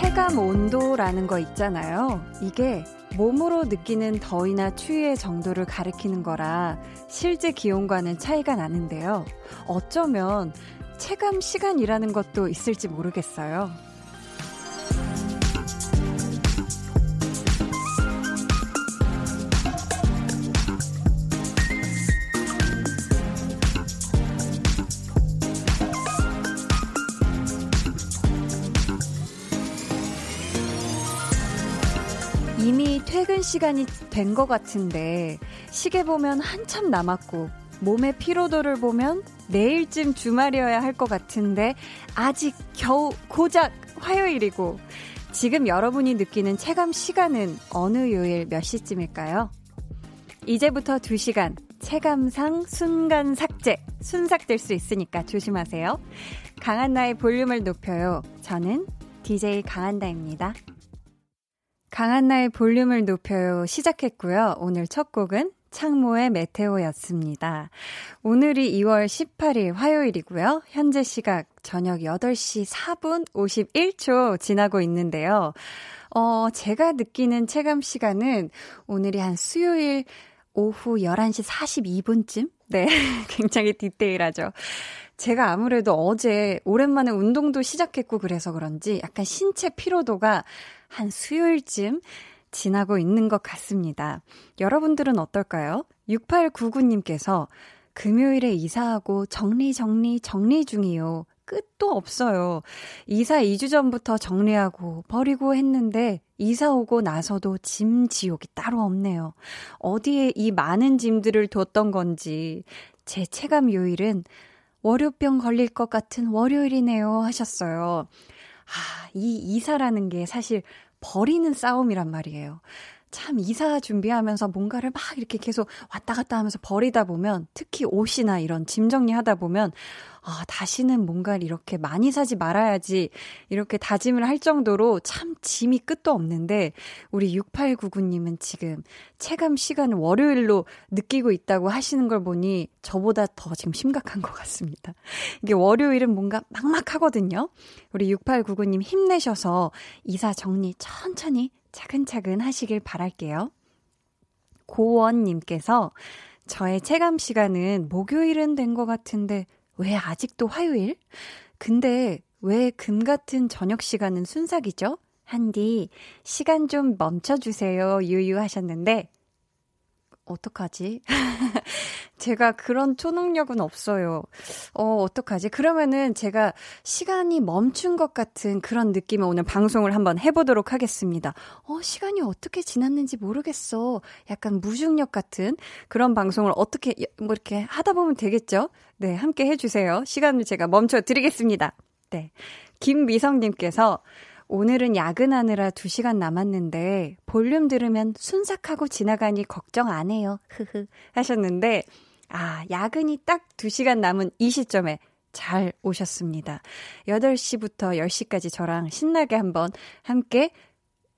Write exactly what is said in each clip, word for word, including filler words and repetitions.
체감 온도라는 거 있잖아요. 이게 몸으로 느끼는 더위나 추위의 정도를 가리키는 거라 실제 기온과는 차이가 나는데요. 어쩌면 체감 시간이라는 것도 있을지 모르겠어요. 이미 퇴근 시간이 된 것 같은데 시계 보면 한참 남았고 몸의 피로도를 보면 내일쯤 주말이어야 할 것 같은데 아직 겨우 고작 화요일이고, 지금 여러분이 느끼는 체감 시간은 어느 요일 몇 시쯤일까요? 이제부터 두 시간 체감상 순간 삭제, 순삭될 수 있으니까 조심하세요. 강한나의 볼륨을 높여요. 저는 디제이 강한나입니다. 강한나의 볼륨을 높여요 시작했고요. 오늘 첫 곡은 창모의 메테오였습니다. 오늘이 이월 십팔일 화요일이고요. 현재 시각 저녁 여덟 시 사 분 오십일 초 지나고 있는데요. 어, 제가 느끼는 체감 시간은 오늘이 한 수요일 오후 열한 시 사십이 분쯤? 네, 굉장히 디테일하죠. 제가 아무래도 어제 오랜만에 운동도 시작했고 그래서 그런지 약간 신체 피로도가 한 수요일쯤 지나고 있는 것 같습니다. 여러분들은 어떨까요? 육팔구구 님께서 금요일에 이사하고 정리 정리 정리 중이요. 끝도 없어요. 이사 이 주 전부터 정리하고 버리고 했는데 이사 오고 나서도 짐 지옥이 따로 없네요. 어디에 이 많은 짐들을 뒀던 건지. 제 체감 요일은 월요병 걸릴 것 같은 월요일이네요 하셨어요. 아, 이 이사라는 게 사실 버리는 싸움이란 말이에요. 참 이사 준비하면서 뭔가를 막 이렇게 계속 왔다 갔다 하면서 버리다 보면, 특히 옷이나 이런 짐 정리하다 보면 아, 다시는 뭔가를 이렇게 많이 사지 말아야지 이렇게 다짐을 할 정도로 참 짐이 끝도 없는데, 우리 육팔구구 님은 지금 체감 시간 월요일로 느끼고 있다고 하시는 걸 보니 저보다 더 지금 심각한 것 같습니다. 이게 월요일은 뭔가 막막하거든요. 우리 육팔구구 님 힘내셔서 이사 정리 천천히 차근차근 하시길 바랄게요. 고원 님께서 저의 체감 시간은 목요일은 된 것 같은데 왜 아직도 화요일? 근데 왜 금 같은 저녁 시간은 순삭이죠? 한디 시간 좀 멈춰주세요 유유하셨는데 어떡하지? 제가 그런 초능력은 없어요. 어, 어떡하지? 그러면은 제가 시간이 멈춘 것 같은 그런 느낌을 오늘 방송을 한번 해보도록 하겠습니다. 어, 시간이 어떻게 지났는지 모르겠어. 약간 무중력 같은 그런 방송을 어떻게, 뭐 이렇게 하다 보면 되겠죠? 네, 함께 해주세요. 시간을 제가 멈춰드리겠습니다. 네. 김미성님께서 오늘은 야근하느라 두 시간 남았는데 볼륨 들으면 순삭하고 지나가니 걱정 안 해요. 흐흐 하셨는데, 아, 야근이 딱 두 시간 남은 이 시점에 잘 오셨습니다. 여덟 시부터 열 시까지 저랑 신나게 한번 함께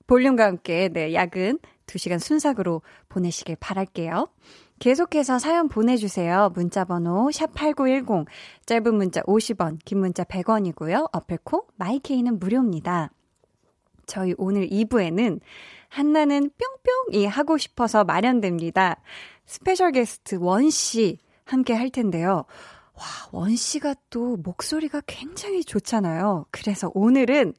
볼륨과 함께 네, 야근 두 시간 순삭으로 보내시길 바랄게요. 계속해서 사연 보내주세요. 문자번호 샵 팔구일공, 짧은 문자 오십 원, 긴 문자 백 원이고요. 어플콩, 마이케이는 무료입니다. 저희 오늘 이 부에는 한나는 뿅뿅이 하고 싶어서 마련됩니다. 스페셜 게스트 원씨 함께 할 텐데요. 와, 원씨가 또 목소리가 굉장히 좋잖아요. 그래서 오늘은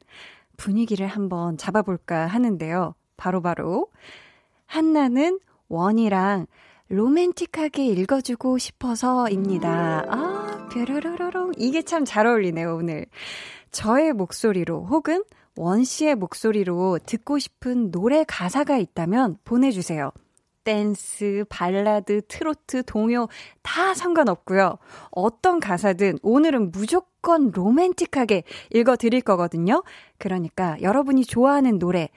분위기를 한번 잡아볼까 하는데요. 바로바로 바로 한나는 원이랑 로맨틱하게 읽어주고 싶어서입니다. 아, 뾰로로로롱. 이게 참 잘 어울리네요, 오늘. 저의 목소리로 혹은 원 씨의 목소리로 듣고 싶은 노래 가사가 있다면 보내주세요. 댄스, 발라드, 트로트, 동요 다 상관없고요. 어떤 가사든 오늘은 무조건 로맨틱하게 읽어드릴 거거든요. 그러니까 여러분이 좋아하는 노래,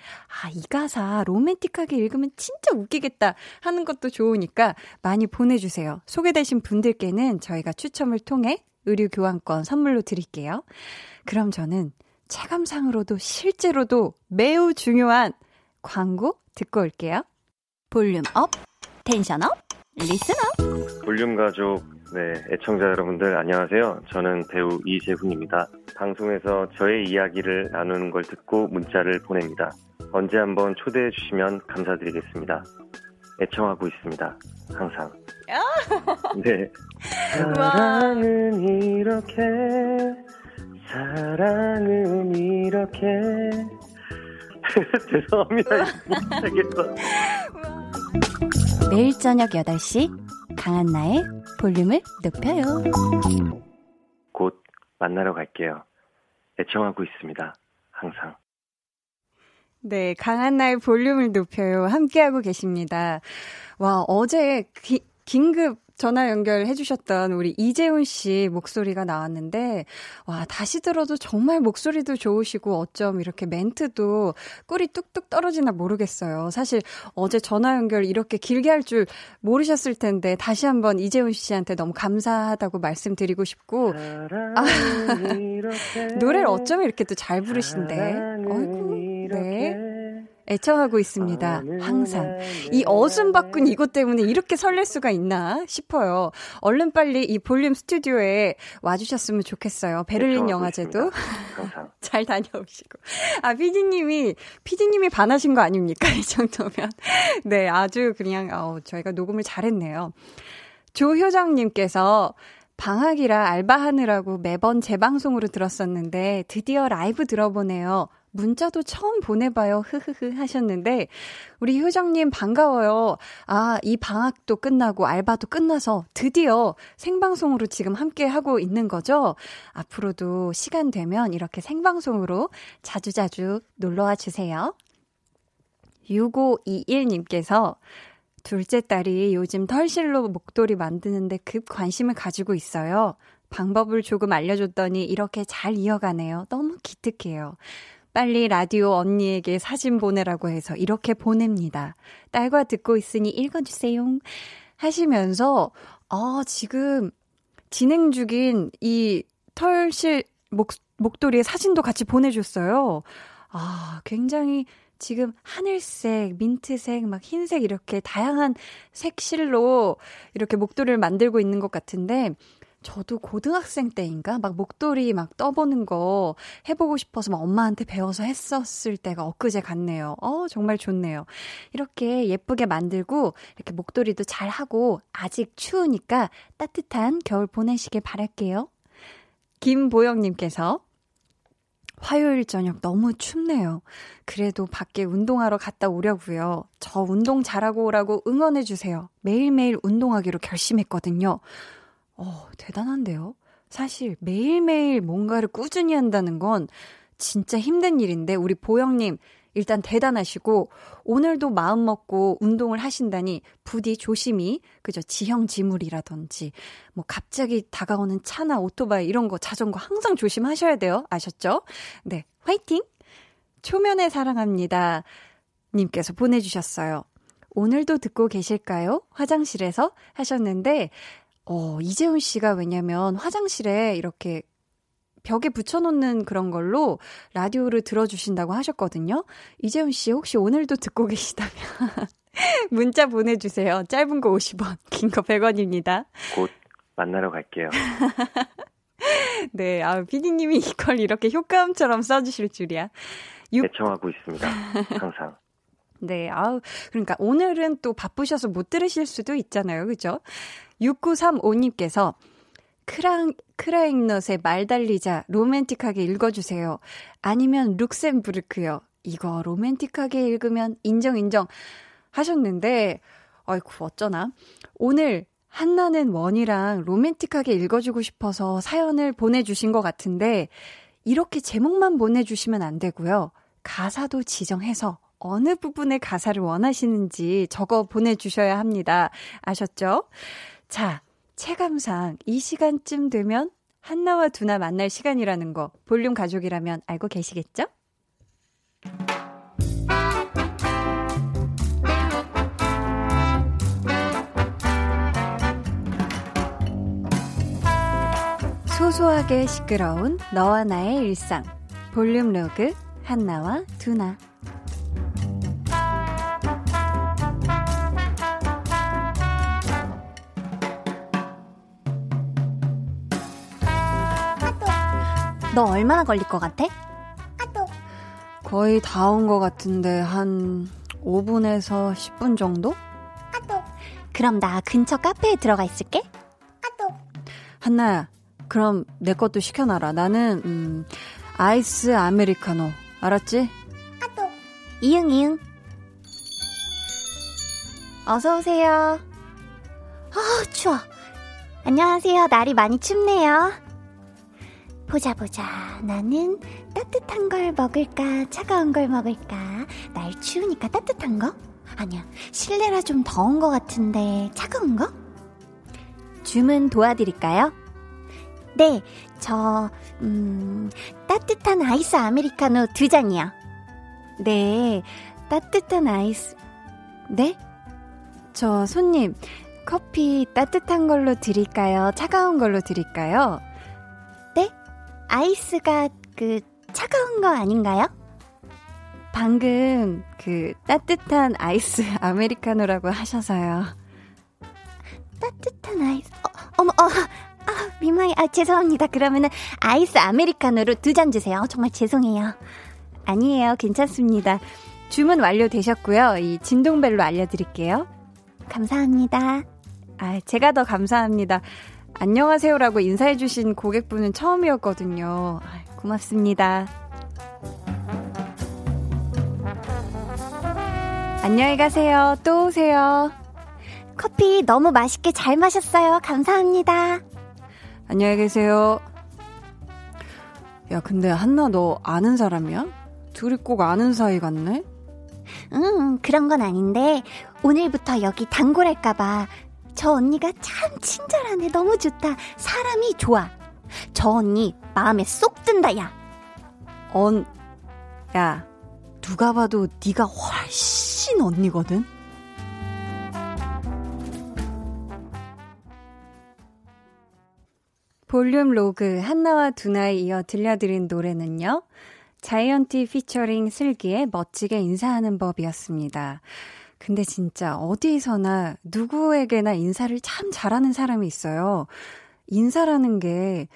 아, 이 가사 로맨틱하게 읽으면 진짜 웃기겠다 하는 것도 좋으니까 많이 보내주세요. 소개되신 분들께는 저희가 추첨을 통해 의류 교환권 선물로 드릴게요. 그럼 저는 체감상으로도 실제로도 매우 중요한 광고 듣고 올게요. 볼륨 업, 텐션 업, 리슨 업. 볼륨 가족, 네, 애청자 여러분들 안녕하세요. 저는 배우 이재훈입니다. 방송에서 저의 이야기를 나누는 걸 듣고 문자를 보냅니다. 언제 한번 초대해 주시면 감사드리겠습니다. 애청하고 있습니다. 항상. 네. 사랑은 이렇게, 사랑은 이렇게. 죄송합니다. 못하겠어. 매일 저녁 여덟 시 강한나의 볼륨을 높여요. 곧 만나러 갈게요. 애청하고 있습니다. 항상. 네, 강한나의 볼륨을 높여요. 함께하고 계십니다. 와, 어제 기, 긴급 전화 연결해 주셨던 우리 이재훈 씨 목소리가 나왔는데, 와, 다시 들어도 정말 목소리도 좋으시고 어쩜 이렇게 멘트도 꿀이 뚝뚝 떨어지나 모르겠어요. 사실 어제 전화 연결 이렇게 길게 할 줄 모르셨을 텐데 다시 한번 이재훈 씨한테 너무 감사하다고 말씀드리고 싶고, 아, 노래를 어쩜 이렇게 또 잘 부르신데, 어이구, 네. 애청하고 있습니다. 항상. 이 어순바꾼 이것 때문에 이렇게 설렐 수가 있나 싶어요. 얼른 빨리 이 볼륨 스튜디오에 와주셨으면 좋겠어요. 베를린 영화제도 잘 다녀오시고. 아, 피디님이, 피디님이 반하신 거 아닙니까? 이 정도면. 네, 아주 그냥, 어, 저희가 녹음을 잘했네요. 조효정님께서 방학이라 알바하느라고 매번 재방송으로 들었었는데 드디어 라이브 들어보네요. 문자도 처음 보내봐요. 흐흐흐 하셨는데 우리 효정님 반가워요. 아, 이 방학도 끝나고 알바도 끝나서 드디어 생방송으로 지금 함께 하고 있는 거죠? 앞으로도 시간 되면 이렇게 생방송으로 자주자주 놀러와 주세요. 육오이일 님께서 둘째 딸이 요즘 털실로 목도리 만드는데 급 관심을 가지고 있어요. 방법을 조금 알려줬더니 이렇게 잘 이어가네요. 너무 기특해요. 빨리 라디오 언니에게 사진 보내라고 해서 이렇게 보냅니다. 딸과 듣고 있으니 읽어주세요. 하시면서, 아, 지금 진행 중인 이 털실 목, 목도리의 사진도 같이 보내줬어요. 아, 굉장히 지금 하늘색, 민트색, 막 흰색 이렇게 다양한 색실로 이렇게 목도리를 만들고 있는 것 같은데, 저도 고등학생 때인가 막 목도리 막 떠보는 거 해보고 싶어서 막 엄마한테 배워서 했었을 때가 엊그제 같네요. 어, 정말 좋네요. 이렇게 예쁘게 만들고 이렇게 목도리도 잘 하고 아직 추우니까 따뜻한 겨울 보내시길 바랄게요. 김보영님께서 화요일 저녁 너무 춥네요. 그래도 밖에 운동하러 갔다 오려고요. 저 운동 잘하고 오라고 응원해주세요. 매일매일 운동하기로 결심했거든요. 어, 대단한데요. 사실 매일매일 뭔가를 꾸준히 한다는 건 진짜 힘든 일인데 우리 보영님 일단 대단하시고 오늘도 마음 먹고 운동을 하신다니 부디 조심히, 그죠? 지형지물이라든지 뭐 갑자기 다가오는 차나 오토바이 이런 거, 자전거 항상 조심하셔야 돼요. 아셨죠? 네, 화이팅! 초면에 사랑합니다 님께서 보내주셨어요. 오늘도 듣고 계실까요? 화장실에서 하셨는데, 어, 이재훈 씨가 왜냐면 화장실에 이렇게 벽에 붙여놓는 그런 걸로 라디오를 들어주신다고 하셨거든요. 이재훈 씨 혹시 오늘도 듣고 계시다면 문자 보내주세요. 짧은 거 오십 원, 긴 거 백 원입니다. 곧 만나러 갈게요. 네, 아, 피디님이 이걸 이렇게 효과음처럼 써주실 줄이야. 육... 애청하고 있습니다. 항상. 네, 아우, 그러니까 오늘은 또 바쁘셔서 못 들으실 수도 있잖아요. 그죠? 육구삼오 님께서 크랑, 크라잉넛의 말달리자 로맨틱하게 읽어주세요. 아니면 룩셈부르크요. 이거 로맨틱하게 읽으면 인정, 인정 하셨는데, 아이고, 어쩌나. 오늘 한나는 원이랑 로맨틱하게 읽어주고 싶어서 사연을 보내주신 것 같은데, 이렇게 제목만 보내주시면 안 되고요. 가사도 지정해서 어느 부분의 가사를 원하시는지 적어 보내주셔야 합니다. 아셨죠? 자, 체감상 이 시간쯤 되면 한나와 두나 만날 시간이라는 거 볼륨 가족이라면 알고 계시겠죠? 소소하게 시끄러운 너와 나의 일상 볼륨 로그 한나와 두나. 너 얼마나 걸릴 것 같아? 거의 다 온 것 같은데 한 오 분에서 십 분 정도? 그럼 나 근처 카페에 들어가 있을게. 한나야, 그럼 내 것도 시켜놔라. 나는 음, 아이스 아메리카노, 알았지? 이응 이응. 어서 오세요. 아, 추워. 안녕하세요. 날이 많이 춥네요. 보자 보자, 나는 따뜻한 걸 먹을까 차가운 걸 먹을까. 날 추우니까 따뜻한 거? 아니야, 실내라 좀 더운 거 같은데 차가운 거? 주문 도와드릴까요? 네, 저 음, 따뜻한 아이스 아메리카노 두 잔이요. 네, 따뜻한 아이스. 네? 저 손님, 커피 따뜻한 걸로 드릴까요? 차가운 걸로 드릴까요? 아이스가 그 차가운 거 아닌가요? 방금 그 따뜻한 아이스 아메리카노라고 하셔서요. 따뜻한 아이스. 어, 어머, 어, 아, 민망해. 아, 죄송합니다. 그러면은 아이스 아메리카노로 두 잔 주세요. 정말 죄송해요. 아니에요, 괜찮습니다. 주문 완료되셨고요. 이 진동벨로 알려드릴게요. 감사합니다. 아, 제가 더 감사합니다. 안녕하세요라고 인사해주신 고객분은 처음이었거든요. 고맙습니다. 안녕히 가세요. 또 오세요. 커피 너무 맛있게 잘 마셨어요. 감사합니다. 안녕히 계세요. 야, 근데 한나, 너 아는 사람이야? 둘이 꼭 아는 사이 같네? 음, 그런 건 아닌데 오늘부터 여기 단골할까봐. 저 언니가 참 친절하네. 너무 좋다. 사람이 좋아. 저 언니 마음에 쏙 든다. 야, 언, 야, 누가 봐도 네가 훨씬 언니거든. 볼륨 로그 한나와 두나에 이어 들려드린 노래는요, 자이언티 피처링 슬기의 멋지게 인사하는 법이었습니다. 근데 진짜 어디서나 누구에게나 인사를 참 잘하는 사람이 있어요. 인사라는 게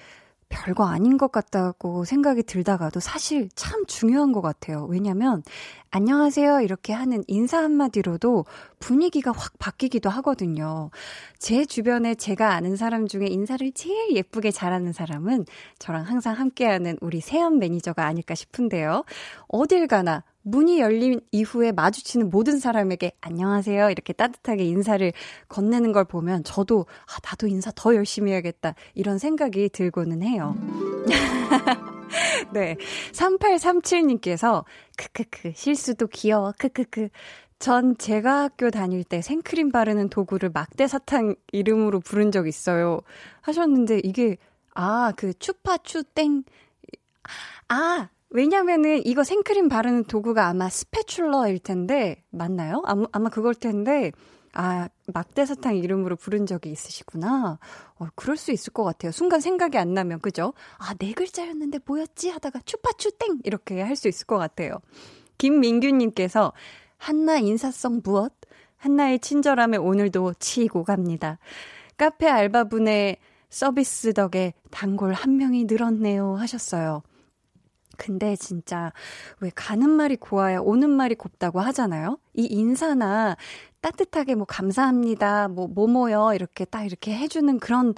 별거 아닌 것 같다고 생각이 들다가도 사실 참 중요한 것 같아요. 왜냐면 안녕하세요 이렇게 하는 인사 한마디로도 분위기가 확 바뀌기도 하거든요. 제 주변에 제가 아는 사람 중에 인사를 제일 예쁘게 잘하는 사람은 저랑 항상 함께하는 우리 세연 매니저가 아닐까 싶은데요. 어딜 가나 문이 열린 이후에 마주치는 모든 사람에게 안녕하세요 이렇게 따뜻하게 인사를 건네는 걸 보면 저도 아, 나도 인사 더 열심히 해야겠다 이런 생각이 들고는 해요. 네, 삼팔삼칠님께서 크크크 실수도 귀여워 크크크. 전 제가 학교 다닐 때 생크림 바르는 도구를 막대사탕 이름으로 부른 적 있어요 하셨는데, 이게 아, 그 추파추땡. 아, 왜냐면은 이거 생크림 바르는 도구가 아마 스패출러일 텐데 맞나요? 아마, 아마 그걸 텐데 아, 막대사탕 이름으로 부른 적이 있으시구나. 어, 그럴 수 있을 것 같아요. 순간 생각이 안 나면, 그죠? 아, 네 글자였는데 뭐였지? 하다가 추파추땡 이렇게 할 수 있을 것 같아요. 김민규님께서 한나 인사성 무엇? 한나의 친절함에 오늘도 치이고 갑니다. 카페 알바분의 서비스 덕에 단골 한 명이 늘었네요 하셨어요. 근데 진짜 왜 가는 말이 고와야 오는 말이 곱다고 하잖아요. 이 인사나 따뜻하게 뭐 감사합니다, 뭐 뭐뭐요 이렇게 딱 이렇게 해주는 그런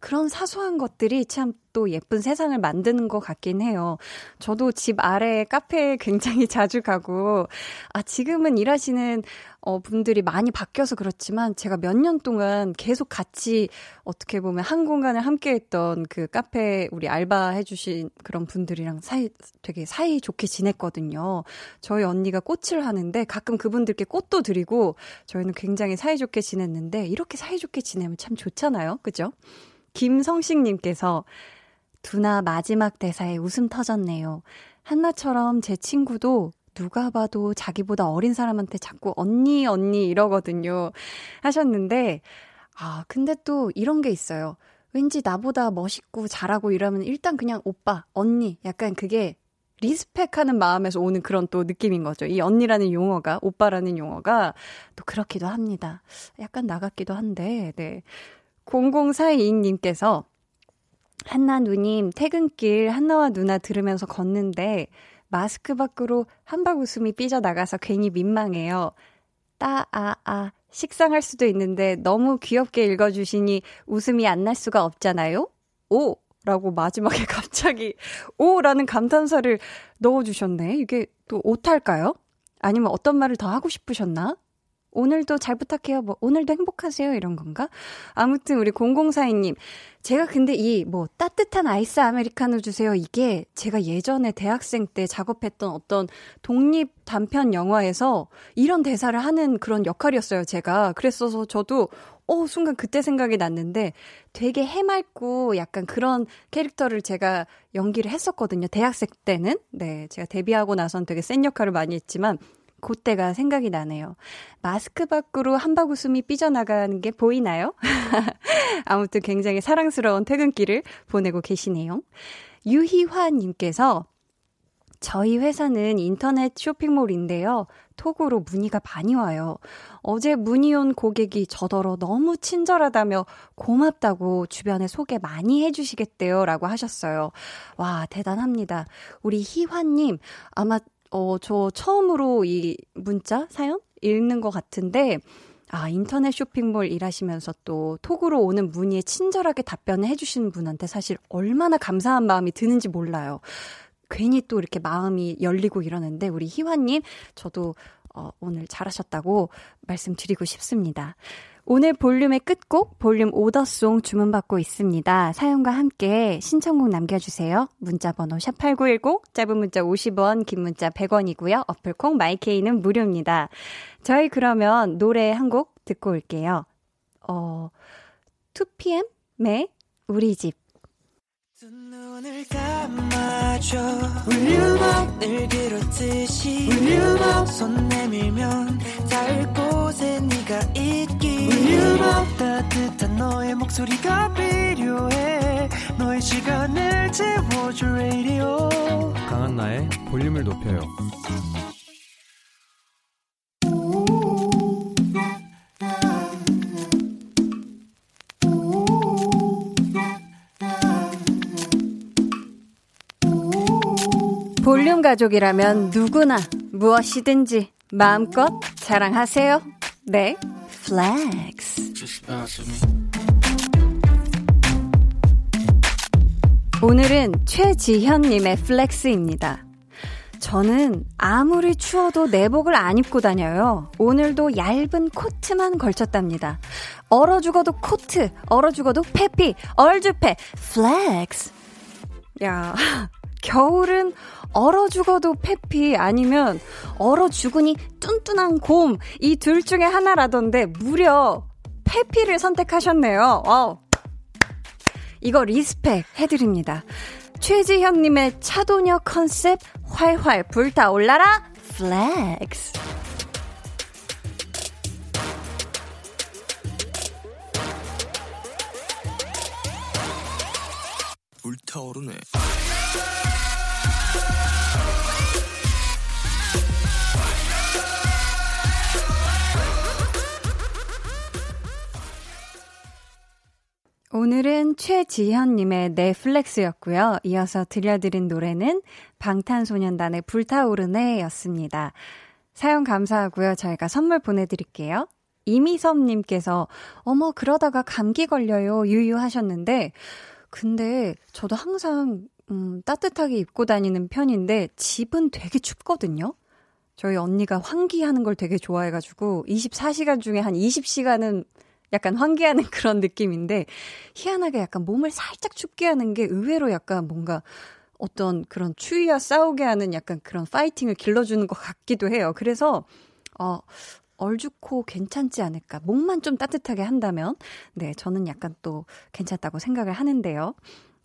그런 사소한 것들이 참 또 예쁜 세상을 만드는 것 같긴 해요. 저도 집 아래 카페에 굉장히 자주 가고, 아, 지금은 일하시는 어, 분들이 많이 바뀌어서 그렇지만 제가 몇 년 동안 계속 같이 어떻게 보면 한 공간을 함께했던 그 카페 우리 알바 해주신 그런 분들이랑 사이 되게 사이 좋게 지냈거든요. 저희 언니가 꽃을 하는데 가끔 그분들께 꽃도 드리고 저희는 굉장히 사이 좋게 지냈는데, 이렇게 사이 좋게 지내면 참 좋잖아요, 그죠? 김성식님께서 두나 마지막 대사에 웃음 터졌네요. 한나처럼 제 친구도 누가 봐도 자기보다 어린 사람한테 자꾸 언니 언니 이러거든요 하셨는데, 아, 근데 또 이런 게 있어요. 왠지 나보다 멋있고 잘하고 이러면 일단 그냥 오빠 언니, 약간 그게 리스펙하는 마음에서 오는 그런 또 느낌인 거죠. 이 언니라는 용어가, 오빠라는 용어가 또 그렇기도 합니다. 약간 나갔기도 한데. 네. 공공사이이님께서 한나 누님 퇴근길 한나와 누나 들으면서 걷는데 마스크 밖으로 한박 웃음이 삐져나가서 괜히 민망해요. 따아아 식상할 수도 있는데 너무 귀엽게 읽어주시니 웃음이 안 날 수가 없잖아요. 오! 라고 마지막에 갑자기 오! 라는 감탄사를 넣어주셨네. 이게 또 오탈까요? 아니면 어떤 말을 더 하고 싶으셨나? 오늘도 잘 부탁해요. 뭐 오늘도 행복하세요. 이런 건가? 아무튼 우리 공공사이님. 제가 근데 이 뭐 따뜻한 아이스 아메리카노 주세요. 이게 제가 예전에 대학생 때 작업했던 어떤 독립 단편 영화에서 이런 대사를 하는 그런 역할이었어요. 제가. 그랬어서 저도 어 순간 그때 생각이 났는데 되게 해맑고 약간 그런 캐릭터를 제가 연기를 했었거든요. 대학생 때는. 네, 제가 데뷔하고 나선 되게 센 역할을 많이 했지만 그때가 생각이 나네요. 마스크 밖으로 한박 웃음이 삐져나가는 게 보이나요? 아무튼 굉장히 사랑스러운 퇴근길을 보내고 계시네요. 유희화님께서 저희 회사는 인터넷 쇼핑몰인데요. 톡으로 문의가 많이 와요. 어제 문의 온 고객이 저더러 너무 친절하다며 고맙다고 주변에 소개 많이 해주시겠대요. 라고 하셨어요. 와, 대단합니다. 우리 희화님 아마 어, 저 처음으로 이 문자, 사연 읽는 것 같은데 아 인터넷 쇼핑몰 일하시면서 또 톡으로 오는 문의에 친절하게 답변을 해주시는 분한테 사실 얼마나 감사한 마음이 드는지 몰라요. 괜히 또 이렇게 마음이 열리고 이러는데 우리 희화님 저도 어, 오늘 잘하셨다고 말씀드리고 싶습니다. 오늘 볼륨의 끝곡 볼륨 오더송 주문받고 있습니다. 사연과 함께 신청곡 남겨주세요. 문자번호 샵팔구일공, 짧은 문자 오십 원, 긴 문자 백 원이고요. 어플콩 마이케이는 무료입니다. 저희 그러면 노래 한 곡 듣고 올게요. 어, 투피엠의 우리집. 두 눈을 감아줘 Will you love 늘 그렇듯이 Will you love 손 내밀면 닿을 곳에 네가 있기 Will you love 따뜻한 너의 목소리가 필요해 너의 시간을 채워줘 radio 강한나의 볼륨을 높여요. 볼륨 가족이라면 누구나 무엇이든지 마음껏 자랑하세요. 네, 플렉스. 오늘은 최지현님의 플렉스입니다. 저는 아무리 추워도 내복을 안 입고 다녀요. 오늘도 얇은 코트만 걸쳤답니다. 얼어 죽어도 코트, 얼어 죽어도 페피, 얼주페, 플렉스. 야... 겨울은 얼어 죽어도 페피 아니면 얼어 죽으니 뚠뚠한 곰 이 둘 중에 하나라던데 무려 페피를 선택하셨네요. 와우. 이거 리스펙 해드립니다. 최지현님의 차도녀 컨셉 활활 불타올라라 플렉스. 불타오르네. 오늘은 최지현님의 넷플렉스였고요. 이어서 들려드린 노래는 방탄소년단의 불타오르네 였습니다. 사연 감사하고요. 저희가 선물 보내드릴게요. 이미섭님께서 어머 그러다가 감기 걸려요 유유하셨는데 근데 저도 항상 음, 따뜻하게 입고 다니는 편인데 집은 되게 춥거든요. 저희 언니가 환기하는 걸 되게 좋아해가지고 이십사 시간 중에 한 이십 시간은 약간 환기하는 그런 느낌인데 희한하게 약간 몸을 살짝 춥게 하는 게 의외로 약간 뭔가 어떤 그런 추위와 싸우게 하는 약간 그런 파이팅을 길러주는 것 같기도 해요. 그래서 어, 얼죽고 괜찮지 않을까. 목만 좀 따뜻하게 한다면 네 저는 약간 또 괜찮다고 생각을 하는데요.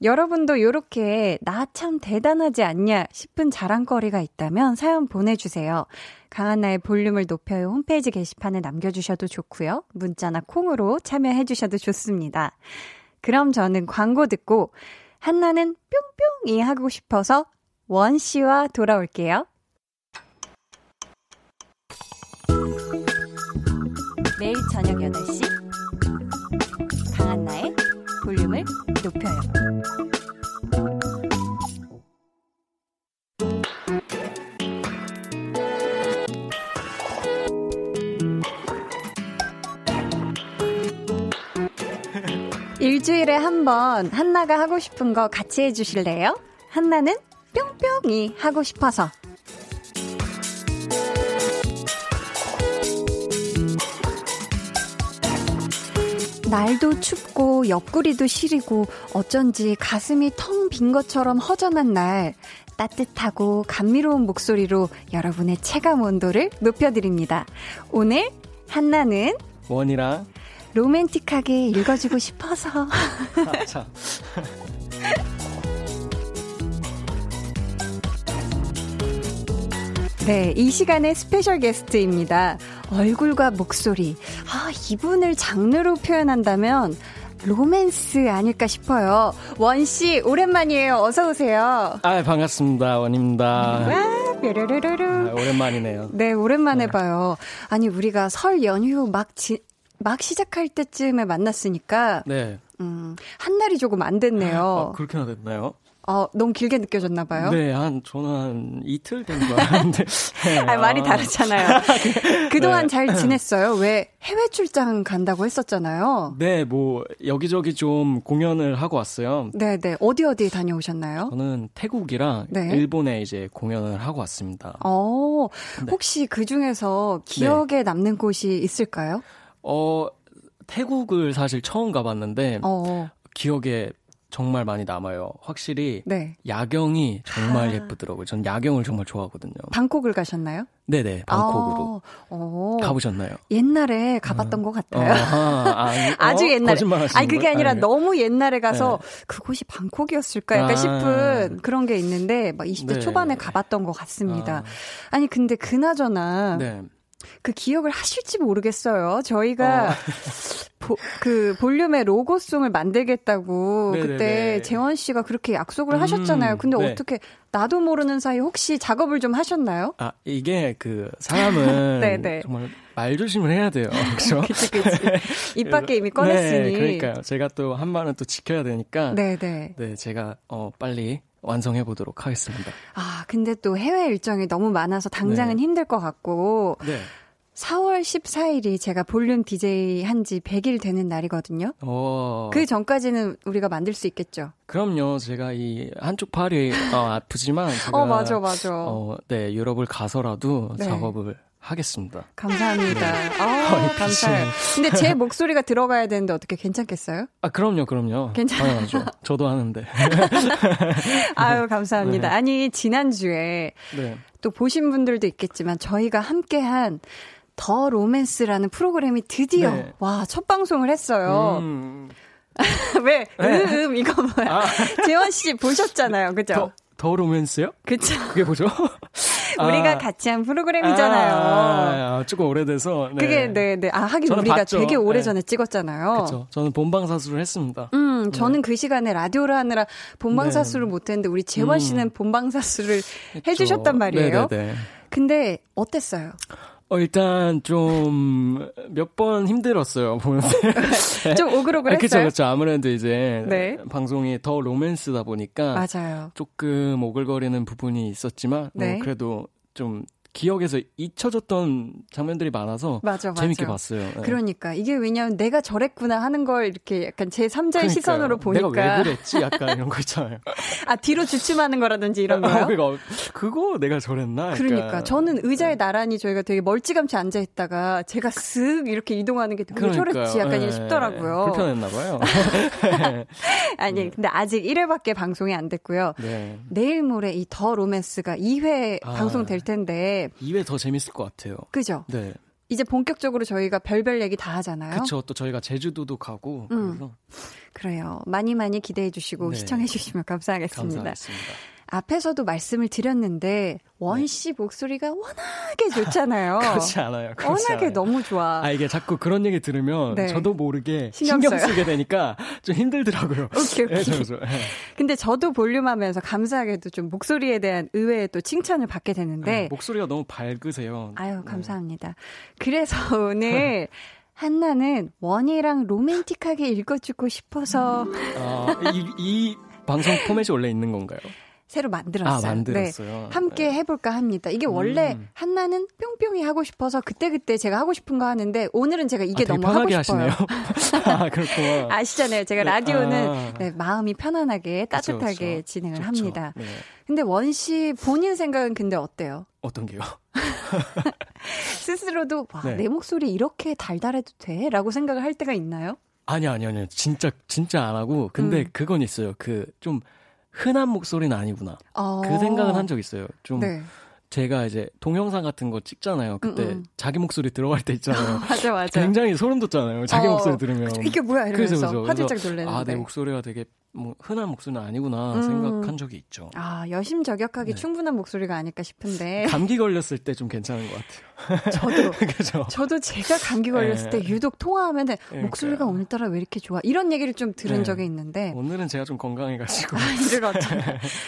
여러분도 이렇게 나 참 대단하지 않냐 싶은 자랑거리가 있다면 사연 보내주세요. 강한나의 볼륨을 높여요 홈페이지 게시판에 남겨주셔도 좋고요. 문자나 콩으로 참여해주셔도 좋습니다. 그럼 저는 광고 듣고 한나는 뿅뿅이 하고 싶어서 원 씨와 돌아올게요. 매일 저녁 여덟 시 강한나의 볼륨을 높여요. 일주일에 한 번 한나가 하고 싶은 거 같이 해주실래요? 한나는 뿅뿅이 하고 싶어서. 날도 춥고 옆구리도 시리고 어쩐지 가슴이 텅 빈 것처럼 허전한 날, 따뜻하고 감미로운 목소리로 여러분의 체감 온도를 높여드립니다. 오늘 한나는 원이랑 로맨틱하게 읽어주고 싶어서. 아, 참. 네, 이 시간의 스페셜 게스트입니다. 얼굴과 목소리, 아, 이분을 장르로 표현한다면 로맨스 아닐까 싶어요. 원씨 오랜만이에요. 어서오세요. 아, 반갑습니다. 원입니다. 와, 뾰로로로로. 아, 오랜만이네요. 네, 오랜만에 네. 봐요. 아니, 우리가 설 연휴 막, 지, 막 시작할 때쯤에 만났으니까 네. 음, 한 날이 조금 안 됐네요. 아, 그렇게나 됐나요? 어, 너무 길게 느껴졌나 봐요. 네, 한 저는 한 이틀 된 거 같은데. 네, 아, 말이 다르잖아요. 그동안 네. 잘 지냈어요? 왜 해외 출장 간다고 했었잖아요. 네, 뭐 여기저기 좀 공연을 하고 왔어요. 네, 네. 어디 어디 다녀오셨나요? 저는 태국이랑 네. 일본에 이제 공연을 하고 왔습니다. 어, 네. 혹시 그 중에서 기억에 네. 남는 곳이 있을까요? 어, 태국을 사실 처음 가봤는데 어어. 기억에 정말 많이 남아요. 확실히 네. 야경이 정말 아. 예쁘더라고요. 전 야경을 정말 좋아하거든요. 방콕을 가셨나요? 네네, 방콕으로. 아, 가보셨나요? 옛날에 가봤던 어. 것 같아요. 아, 아니, 아주 어? 옛날에. 아니, 그게 아니라 아니. 너무 옛날에 가서 네. 그곳이 방콕이었을까 약간 아. 싶은 그런 게 있는데 막 이십 대 네. 초반에 가봤던 것 같습니다. 아. 아니, 근데 그나저나 네. 그 기억을 하실지 모르겠어요. 저희가 어. 보, 그 볼륨의 로고송을 만들겠다고 네네네. 그때 재원 씨가 그렇게 약속을 음, 하셨잖아요. 근데 네. 어떻게 나도 모르는 사이 혹시 작업을 좀 하셨나요? 아, 이게 그 사람은 정말 말조심을 해야 돼요. 그렇죠? 그치, 그치. 입 밖에 이미 꺼냈으니. 네, 그러니까요. 제가 또 한 말은 또 지켜야 되니까. 네네. 네, 제가 어, 빨리. 완성해보도록 하겠습니다. 아, 근데 또 해외 일정이 너무 많아서 당장은 네. 힘들 것 같고 네. 사월 십사일이 제가 볼륨 디제이 한지 백 일 되는 날이거든요. 오. 그 전까지는 우리가 만들 수 있겠죠? 그럼요. 제가 이 한쪽 팔이 어, 아프지만 제가 어, 맞아, 맞아. 어, 네, 유럽을 가서라도 네. 작업을 하겠습니다. 감사합니다. 네. 아, 감사해요. 근데 제 목소리가 들어가야 되는데 어떻게 괜찮겠어요? 아, 그럼요, 그럼요. 괜찮아요. 저도 하는데. 아유, 감사합니다. 네. 아니, 지난주에 네. 또 보신 분들도 있겠지만 저희가 함께한 더 로맨스라는 프로그램이 드디어 네. 와, 첫 방송을 했어요. 음. 왜? 네. 음, 이거 뭐야. 아. 재원 씨 보셨잖아요. 그죠? 더, 더 로맨스요? 그쵸. 그게 뭐죠? 우리가 아, 같이 한 프로그램이잖아요. 아, 아, 조금 오래돼서. 네. 그게, 네, 네. 아, 하긴 우리가 봤죠. 되게 오래전에 네. 찍었잖아요. 그렇죠. 저는 본방사수를 했습니다. 음, 저는 네. 그 시간에 라디오를 하느라 본방사수를 네. 못했는데 우리 재원 씨는 음. 본방사수를 그쵸. 해주셨단 말이에요. 네네네. 근데 어땠어요? 어, 일단 좀 몇 번 힘들었어요. 보는데 좀 오글오글 했어요. 그렇죠, 그렇죠. 아무래도 이제 네. 방송이 더 로맨스다 보니까 맞아요. 조금 오글거리는 부분이 있었지만 네. 어, 그래도 좀 기억에서 잊혀졌던 장면들이 많아서 맞아, 재밌게 맞아. 봤어요. 네. 그러니까 이게 왜냐하면 내가 저랬구나 하는 걸 이렇게 약간 제삼자의 그러니까요. 시선으로 보니까 내가 왜 그랬지? 약간 이런 거 있잖아요. 아, 뒤로 주춤하는 거라든지 이런 거요? 어, 그거, 그거 내가 저랬나? 그러니까, 그러니까 저는 의자에 나란히 저희가 되게 멀찌감치 앉아있다가 제가 쓱 이렇게 이동하는 게 왜 저랬지? 약간 네. 싶더라고요. 불편했나 봐요. 아니, 근데 아직 일 회밖에 방송이 안 됐고요. 네. 내일 모레 이 더 로맨스가 이 회 아. 방송될 텐데 이 회 더 재밌을 것 같아요. 그죠? 네. 이제 본격적으로 저희가 별별 얘기 다 하잖아요. 그렇죠. 또 저희가 제주도도 가고. 음. 그래서. 그래요. 많이 많이 기대해 주시고 네. 시청해 주시면 감사하겠습니다. 감사하겠습니다. 앞에서도 말씀을 드렸는데 원 씨 목소리가 워낙에 좋잖아요. 그렇지 않아요. 그렇지 워낙에 않아요. 너무 좋아. 아, 이게 자꾸 그런 얘기 들으면 네. 저도 모르게 신경, 신경 쓰게 되니까 좀 힘들더라고요. 오케이, 오케이. 네, 저, 저, 네. 근데 저도 볼륨하면서 감사하게도 좀 목소리에 대한 의외의 또 칭찬을 받게 되는데 네, 목소리가 너무 밝으세요. 아유, 감사합니다. 네. 그래서 오늘 한나는 원이랑 로맨틱하게 읽어주고 싶어서 아, 이, 이 방송 포맷이 원래 있는 건가요? 새로 만들었어요. 아, 만들었어요. 네, 함께 네. 해볼까 합니다. 이게 원래 음. 한나는 뿅뿅이 하고 싶어서 그때그때 제가 하고 싶은 거 하는데 오늘은 제가 이게 아, 너무 하고 싶어요. 아, 그렇구나. 아시잖아요. 제가 네. 라디오는 아. 네, 마음이 편안하게 따뜻하게 그쵸, 그쵸. 진행을 좋죠. 합니다. 네. 근데 원 씨 본인 생각은 근데 어때요? 어떤 게요? 스스로도 와, 네. 내 목소리 이렇게 달달해도 돼? 라고 생각을 할 때가 있나요? 아니요. 아니요. 아니, 진짜 진짜 안 하고 근데 음. 그건 있어요. 그 좀 흔한 목소리는 아니구나. 어. 그 생각은 한 적 있어요. 좀 네. 제가 이제 동영상 같은 거 찍잖아요. 그때 음음. 자기 목소리 들어갈 때 있잖아요. 맞아, 맞아. 굉장히 소름 돋잖아요. 자기 어. 목소리 들으면. 그쵸, 이게 뭐야 이러면서 그래서, 그래서, 화들짝 놀랐는데. 아, 내 목소리가 되게 뭐 흔한 목소리는 아니구나 음. 생각한 적이 있죠. 아, 여심저격하기 네. 충분한 목소리가 아닐까 싶은데. 감기 걸렸을 때 좀 괜찮은 것 같아요. 저도. 그렇죠. 저도 제가 감기 걸렸을 네. 때 유독 통화하면 그러니까요. 목소리가 오늘따라 왜 이렇게 좋아? 이런 얘기를 좀 들은 네. 적이 있는데. 오늘은 제가 좀 건강해가지고. 아, 일을 어쩌나.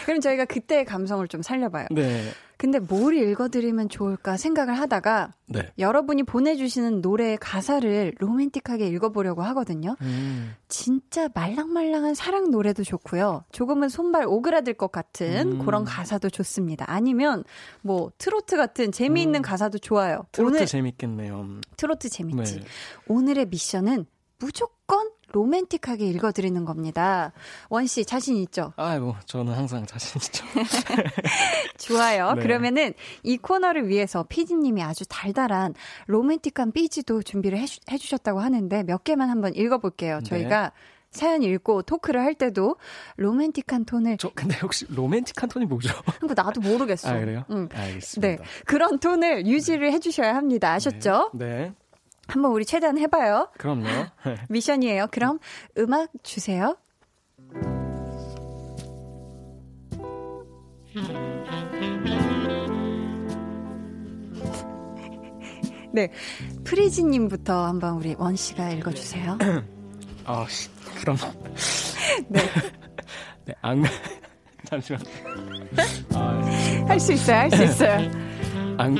그럼 저희가 그때의 감성을 좀 살려봐요. 네. 근데 뭘 읽어드리면 좋을까 생각을 하다가 네. 여러분이 보내주시는 노래의 가사를 로맨틱하게 읽어보려고 하거든요. 음. 진짜 말랑말랑한 사랑 노래도 좋고요. 조금은 손발 오그라들 것 같은 음. 그런 가사도 좋습니다. 아니면 뭐 트로트 같은 재미있는 음. 가사도 좋아요. 트로트 오늘, 재밌겠네요. 트로트 재밌지. 네. 오늘의 미션은 무조건 로맨틱하게 읽어드리는 겁니다. 원씨 자신 있죠? 아이고, 저는 항상 자신 있죠. 좋아요. 네. 그러면은 이 코너를 위해서 피디님이 아주 달달한 로맨틱한 삐지도 준비를 해주, 해주셨다고 하는데 몇 개만 한번 읽어볼게요. 저희가 네. 사연 읽고 토크를 할 때도 로맨틱한 톤을 저 근데 혹시 로맨틱한 톤이 뭐죠? 나도 모르겠어. 아, 그래요? 응. 알겠습니다. 네. 그런 톤을 유지를 해주셔야 합니다. 아셨죠? 네. 네. 한번 우리 최대한 해봐요. 그럼요. 미션이에요. 그럼 음악 주세요. 네, 프리지님부터 한번 우리 원 씨가 읽어주세요. 아, 그럼. 네. 네, 악명. 잠시만. 아, 할 수 있어요. 할 수 있어요. 악.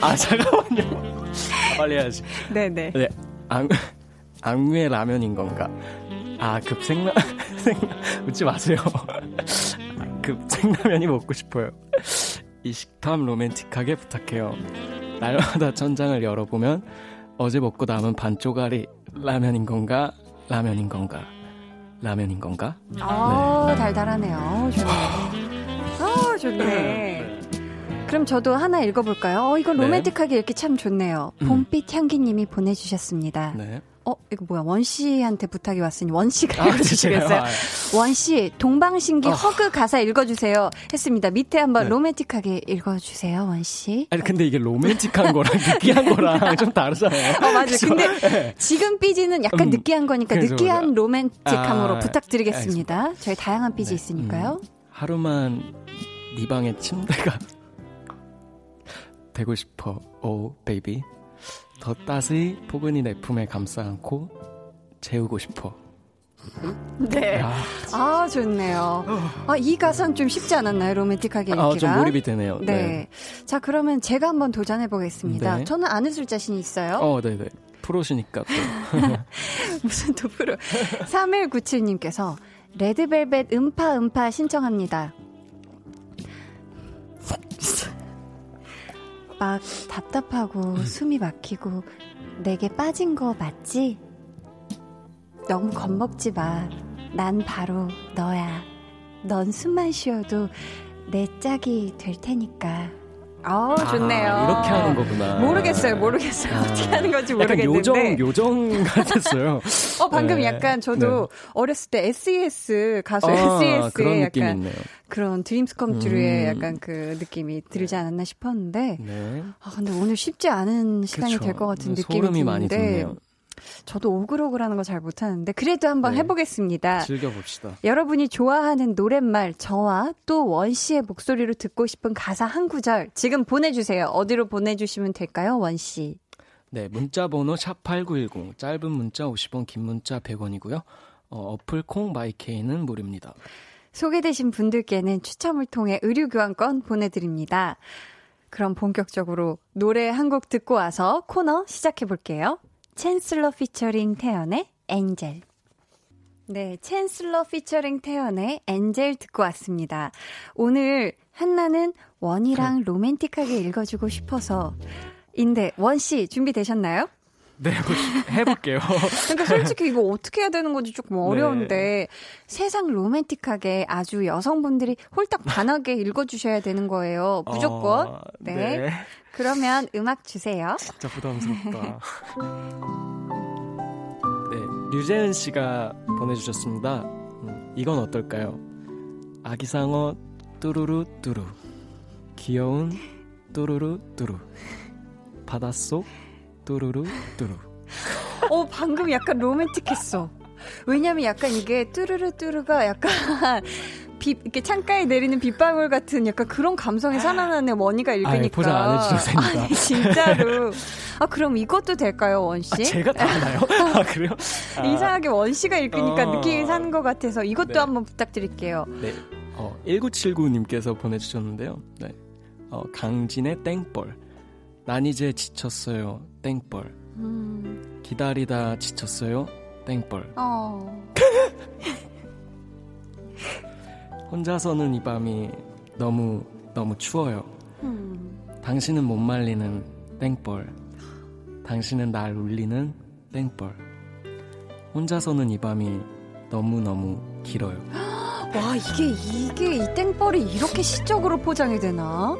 아, 잠깐만요. 빨리 해야지. 네네. 네. 악, 악뮤의 라면인 건가? 아, 급생라, 웃지 마세요. 아, 급생라면이 먹고 싶어요. 이 식탐 로맨틱하게 부탁해요. 날마다 천장을 열어보면 어제 먹고 남은 반 쪼가리 라면인 건가? 라면인 건가? 라면인 건가? 아, 네. 달달하네요. 좋네. 아, 좋네. 그럼 저도 하나 읽어볼까요? 어, 이거 로맨틱하게 네. 읽기 참 좋네요. 봄빛 향기님이 보내주셨습니다. 네. 어, 이거 뭐야? 원씨한테 부탁이 왔으니 원씨가 아, 읽어주시겠어요? 아, 네. 원씨, 동방신기 어. 허그 가사 읽어주세요. 했습니다. 밑에 한번 네. 로맨틱하게 읽어주세요, 원씨. 아니, 근데 이게 로맨틱한 거랑 느끼한 거랑 좀 다르잖아요. 어, 맞아요. 그쵸? 근데 네. 지금 삐지는 약간 음, 느끼한 거니까 느끼한 맞아. 로맨틱함으로 아, 부탁드리겠습니다. 알겠습니다. 저희 다양한 삐지 네. 있으니까요. 음, 하루만 네 방에 침대가 되고 싶어, 오 베이비. 더 따스히 포근히 내 품에 감싸 안고 재우고 싶어. 네. 야. 아, 좋네요. 아, 이 가사는 좀 쉽지 않았나요? 로맨틱하게 읽기가. 아, 좀 몰입이 되네요. 네. 네. 자, 그러면 제가 한번 도전해 보겠습니다. 네. 저는 안 웃을 자신 있어요. 어, 네네. 프로시니까 또. 무슨 또 프로. 삼일구칠님께서 레드벨벳 음파 음파 신청합니다. 막 답답하고 음. 숨이 막히고 내게 빠진 거 맞지? 너무 겁먹지 마. 난 바로 너야. 넌 숨만 쉬어도 내 짝이 될 테니까. 아, 좋네요. 아, 이렇게 하는 거구나. 모르겠어요. 모르겠어요. 아, 어떻게 하는 건지 모르겠는데. 약간 요정, 요정 같았어요. 어, 방금 네. 약간 저도 네. 어렸을 때 에스 이 에스 가수 아, 에스 이 에스의 약간 있네요. 그런 드림스 컴 트루의 음. 약간 그 느낌이 들지 않았나 싶었는데. 네. 아, 근데 오늘 쉽지 않은 시간이 될 것 같은 느낌이 드는데. 소름이 많이 드네요. 저도 오글오글하는 거 잘 못하는데 그래도 한번 네. 해보겠습니다. 즐겨봅시다. 여러분이 좋아하는 노랫말 저와 또 원씨의 목소리로 듣고 싶은 가사 한 구절 지금 보내주세요. 어디로 보내주시면 될까요? 원씨. 네. 문자번호 샵팔구일공 짧은 문자 오십 원 긴 문자 백 원이고요. 어, 어플 콩 마이케이는 무료입니다. 소개되신 분들께는 추첨을 통해 의류 교환권 보내드립니다. 그럼 본격적으로 노래 한 곡 듣고 와서 코너 시작해볼게요. 챈슬러 피처링 태연의 엔젤. 네, 챈슬러 피처링 태연의 엔젤 듣고 왔습니다. 오늘 한나는 원이랑 로맨틱하게 읽어주고 싶어서 인데 원씨 준비되셨나요? 네, 해볼게요. 근데 솔직히 이거 어떻게 해야 되는 건지 조금 어려운데 네. 세상 로맨틱하게 아주 여성분들이 홀딱 반하게 읽어주셔야 되는 거예요. 무조건. 어, 네. 네. 그러면 음악 주세요. 진짜 부담스럽다. 네, 류재은 씨가 보내주셨습니다. 음, 이건 어떨까요? 아기상어 뚜루루 뚜루 귀여운 뚜루루 뚜루 바닷속 뚜루루 뚜루. 어 방금 약간 로맨틱했어. 왜냐면 약간 이게 뚜루루 뚜루가 약간 비 이렇게 창가에 내리는 빗방울 같은 약간 그런 감성이 살아나는 원이가 읽으니까. 아, 보장 안 해주셔도 됩니다. 아니, 진짜로. 아 그럼 이것도 될까요, 원 씨? 아, 제가 다 하나요? 아 그래요? 아. 이상하게 원 씨가 읽으니까 어... 느낌이 사는 것 같아서 이것도 네. 한번 부탁드릴게요. 네. 어 일구칠구님께서 보내주셨는데요. 네. 어 강진의 땡벌. 난 이제 지쳤어요. 땡벌. 음. 기다리다 지쳤어요. 땡벌. 어. 혼자서는 이 밤이 너무 너무 추워요. 음. 당신은 못 말리는 땡벌. 당신은 날 울리는 땡벌. 혼자서는 이 밤이 너무 너무 길어요. 와 이게 이게 이 땡벌이 이렇게 시적으로 포장이 되나?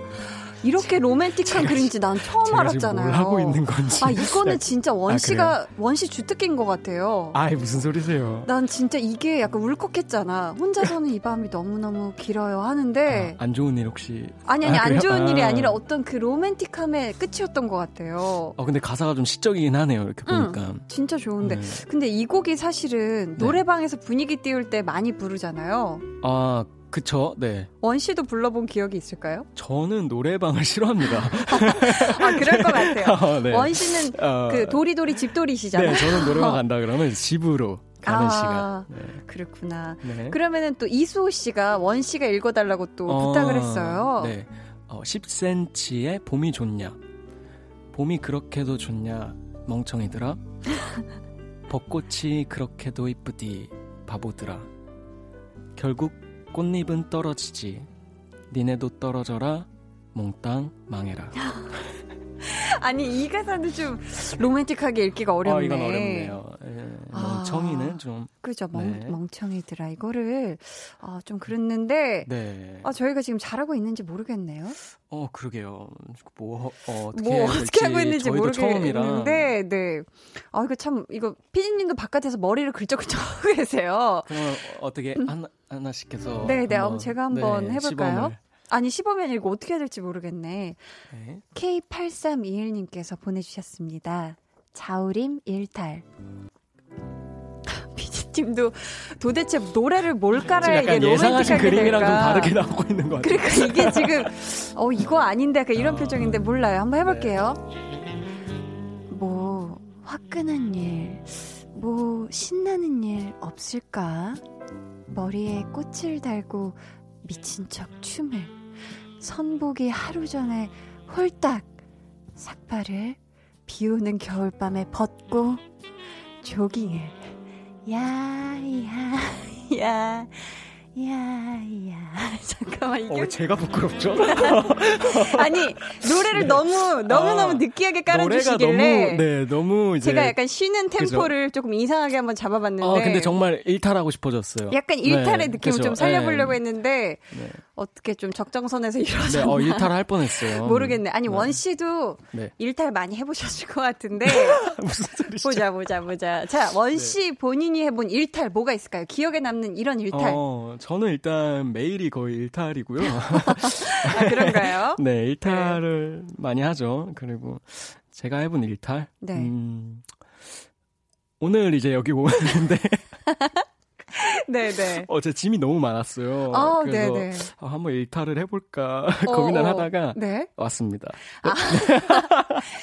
이렇게 로맨틱한 그림인지 난 처음 제가 알았잖아요. 뭘 하고 있는 건지. 아 이거는 진짜 원 씨가 아, 원 씨 주특기인 것 같아요. 아이 무슨 소리세요? 난 진짜 이게 약간 울컥했잖아. 혼자서는 이 밤이 너무 너무 길어요 하는데. 아, 안 좋은 일 혹시? 아니 아니 아, 안 좋은 아. 일이 아니라 어떤 그 로맨틱함의 끝이었던 것 같아요. 아 근데 가사가 좀 시적이긴 하네요. 이렇게 보니까. 응, 진짜 좋은데. 네. 근데 이 곡이 사실은 노래방에서 네. 분위기 띄울 때 많이 부르잖아요. 아. 그쵸, 네. 원 씨도 불러본 기억이 있을까요? 저는 노래방을 싫어합니다. 아, 그럴 것 같아요. 어, 네. 원 씨는 어, 그 도리도리 집도리시잖아요. 네, 저는 노래방 간다 그러면 집으로 가는 아, 시간. 네. 그렇구나. 네. 그러면은 또 이수호 씨가 원 씨가 읽어달라고 또 어, 부탁을 했어요. 네. 어, 십 센티미터의 봄이 좋냐. 봄이 그렇게도 좋냐, 멍청이들아. 벚꽃이 그렇게도 이쁘디, 바보들아. 결국 꽃잎은 떨어지지 니네도 떨어져라 몽땅 망해라. 아니 이 가사는 좀 로맨틱하게 읽기가 어렵네. 아, 이건 어렵네요. 예, 멍청이는 아, 좀 그죠. 멍, 네. 멍청이들아 이거를 아, 좀 그랬는데 네. 아, 저희가 지금 잘하고 있는지 모르겠네요. 어 그러게요. 뭐, 어, 어떻게, 뭐 어떻게 하고 있는지 모르겠는데 네. 아 이거 참 이거 피디님도 바깥에서 머리를 긁적긁적 하고 계세요. 그럼 어떻게 하나 하나씩 해서 네네 한번, 제가 한번 네, 해볼까요? 시범을. 아니 시범이 아니고 어떻게 해야 될지 모르겠네. 네. 케이 팔삼이일님께서 보내주셨습니다. 자우림 일탈. 피디팀도 도대체 노래를 뭘 깔아야 이게 로맨틱하게 그림이랑 될까. 좀 다르게 나오고 있는 것 같아요. 그러니까 이게 지금 어 이거 아닌데 이런 어... 표정인데 몰라요. 한번 해볼게요. 네. 뭐 화끈한 일, 뭐 신나는 일 없을까? 머리에 꽃을 달고 미친 척 춤을 선보기 하루 전에 홀딱 삭발을 비오는 겨울밤에 벗고 조깅을 야야야야야 잠깐만 이게 어, 제가 부끄럽죠? 아니 노래를 네. 너무 너무너무 아, 느끼하게 깔아주시길래 네, 너무 이제 제가 약간 쉬는 템포를 그죠? 조금 이상하게 한번 잡아봤는데 아, 근데 정말 일탈하고 싶어졌어요. 약간 일탈의 네, 느낌을 그죠? 좀 살려보려고 네. 했는데 네. 어떻게 좀 적정선에서 이루어졌나. 네, 어, 일탈할 뻔했어요. 모르겠네. 아니 네. 원 씨도 네. 일탈 많이 해보셨을 것 같은데 무슨 소리죠? 보자 보자 보자. 자, 원 씨 네. 본인이 해본 일탈 뭐가 있을까요? 기억에 남는 이런 일탈. 어, 저는 일단 매일이 거의 일탈이고요. 아, 그런가요? 네, 일탈을 네. 많이 하죠. 그리고 제가 해본 일탈. 네. 음, 오늘 이제 여기 오는데 네네. 어, 제 짐이 너무 많았어요. 어, 그래서 네네. 아, 한번 일탈을 해볼까 어, 고민을 어, 하다가 네. 왔습니다. 아,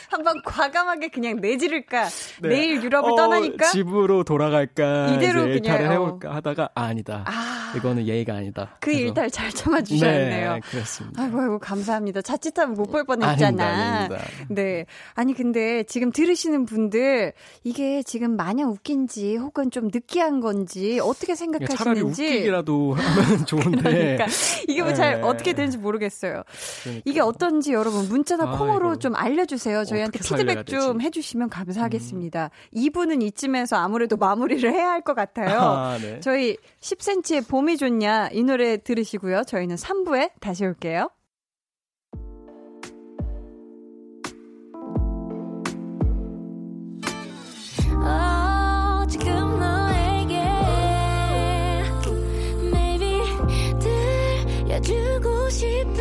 한번 과감하게 그냥 내지를까 네. 내일 유럽을 어, 떠나니까 집으로 돌아갈까 이대로 그냥 일탈을 해볼까 어. 하다가 아, 아니다. 아, 이거는 예의가 아니다. 그 그래서. 일탈 잘 참아주셨네요. 네, 그렇습니다. 아이고, 아이고 감사합니다. 자칫하면 못 볼 뻔했잖아. 아닙니다, 아닙니다. 네. 아니 근데 지금 들으시는 분들 이게 지금 마냥 웃긴지 혹은 좀 느끼한 건지 어떻게 생각하시는지 차라리 웃기기라도 하면 좋은데 그러니까 이게 뭐 잘 어떻게 되는지 모르겠어요. 그러니까. 이게 어떤지 여러분 문자나 아, 콩으로 좀 알려주세요. 저희한테 피드백 좀 해주시면 감사하겠습니다. 음. 이 부는 이쯤에서 아무래도 마무리를 해야 할 것 같아요. 아, 네. 저희 십 센티미터의 봄이 좋냐 이 노래 들으시고요. 저희는 삼 부에 다시 올게요. 어, 지금 주고 싶은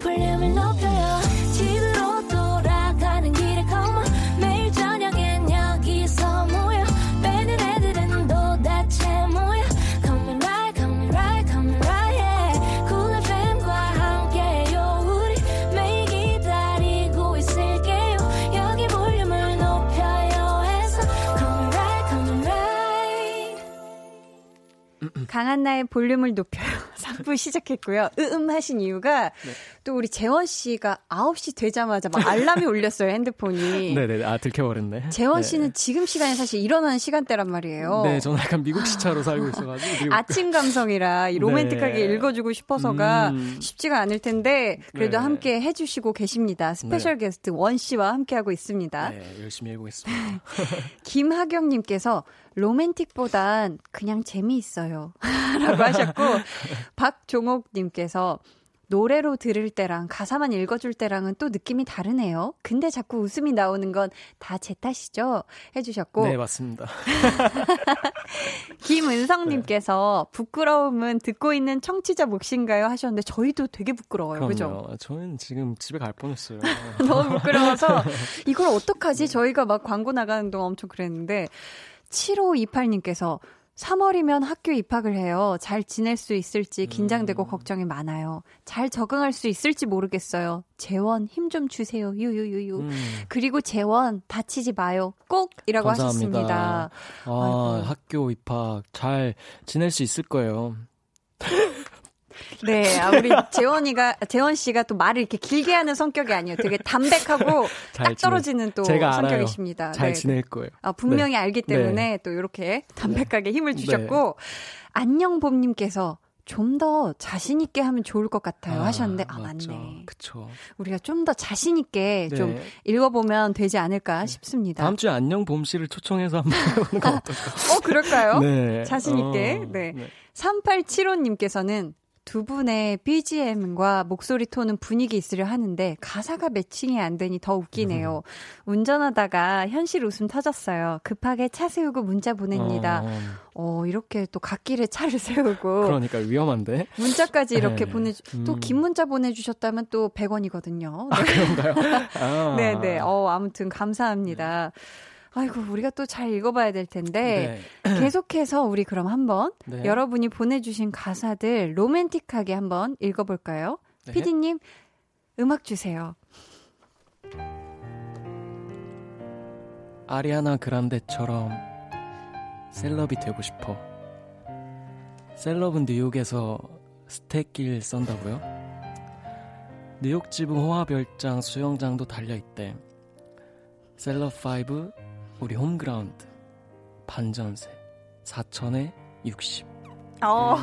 볼륨을 높여요. 집으로 돌아가는 길에 come on. 매일 저녁엔 여기서 모여 빼는 애들은 도대체 뭐야. Come right, come right, come right yeah. Cool 에프엠과 함께요. 우리 매일 기다리고 있을게요. 여기 볼륨을 높여요 해서 come right, come right. 강한나의 볼륨을 높여요 삼 부 시작했고요. 으음 하신 이유가 네. 또 우리 재원 씨가 아홉 시 되자마자 막 알람이 울렸어요. 핸드폰이. 네네. 아 들켜버렸네. 재원 씨는 네. 지금 시간이 사실 일어나는 시간대란 말이에요. 네. 저는 약간 미국 시차로 살고 있어가지고. 미국. 아침 감성이라 이 로맨틱하게 네. 읽어주고 싶어서가 음. 쉽지가 않을 텐데 그래도 네. 함께 해주시고 계십니다. 스페셜 네. 게스트 원 씨와 함께하고 있습니다. 네. 열심히 해보겠습니다. 김하경 님께서 로맨틱보단 그냥 재미있어요 라고 하셨고 박종옥님께서 노래로 들을 때랑 가사만 읽어줄 때랑은 또 느낌이 다르네요. 근데 자꾸 웃음이 나오는 건 다 제 탓이죠? 해주셨고 네 맞습니다. 김은성님께서 네. 부끄러움은 듣고 있는 청취자 몫인가요? 하셨는데 저희도 되게 부끄러워요. 그죠? 저희는 지금 집에 갈 뻔했어요. 너무 부끄러워서 이걸 어떡하지? 저희가 막 광고 나가는 동안 엄청 그랬는데 칠오이팔님께서 삼월이면 학교 입학을 해요. 잘 지낼 수 있을지 긴장되고 음. 걱정이 많아요. 잘 적응할 수 있을지 모르겠어요. 재원 힘 좀 주세요. 유유유유. 음. 그리고 재원 다치지 마요. 꼭 이라고 감사합니다. 하셨습니다. 아, 학교 입학 잘 지낼 수 있을 거예요. 네, 아, 우리 재원이가, 재원 씨가 또 말을 이렇게 길게 하는 성격이 아니에요. 되게 담백하고 딱 떨어지는 또 제가 성격이십니다. 알아요. 잘 네. 지낼 거예요. 아, 분명히 네. 알기 때문에 네. 또 이렇게 담백하게 네. 힘을 주셨고, 네. 안녕봄님께서 좀 더 자신 있게 하면 좋을 것 같아요 아, 하셨는데 아 맞죠. 맞네. 그쵸. 우리가 좀 더 자신 있게 네. 좀 읽어보면 되지 않을까 네. 싶습니다. 다음 주에 안녕 봄씨를 초청해서 한번 해보는 건 어떨까요? 어 그럴까요? 네. 자신 있게. 어, 네. 네. 삼팔칠오님께서는 두 분의 비지엠과 목소리 톤은 분위기 있으려 하는데 가사가 매칭이 안 되니 더 웃기네요. 음. 운전하다가 현실 웃음 터졌어요. 급하게 차 세우고 문자 보냅니다. 어, 어 이렇게 또 갓길에 차를 세우고 그러니까 위험한데. 문자까지 이렇게 네. 보내 음. 또 긴 문자 보내주셨다면 또 백 원이거든요. 네. 아, 그런가요? 아. 네네. 어 아무튼 감사합니다. 네. 아이고 우리가 또 잘 읽어봐야 될 텐데 네. 계속해서 우리 그럼 한번 네. 여러분이 보내주신 가사들 로맨틱하게 한번 읽어볼까요? 네. 피디님 음악 주세요. 아리아나 그란데처럼 셀럽이 되고 싶어. 셀럽은 뉴욕에서 스택길 썬다고요? 뉴욕집은 호화별장 수영장도 달려있대. 셀럽 파이브 우리 홈그라운드 반전세 사천에 육십. 어,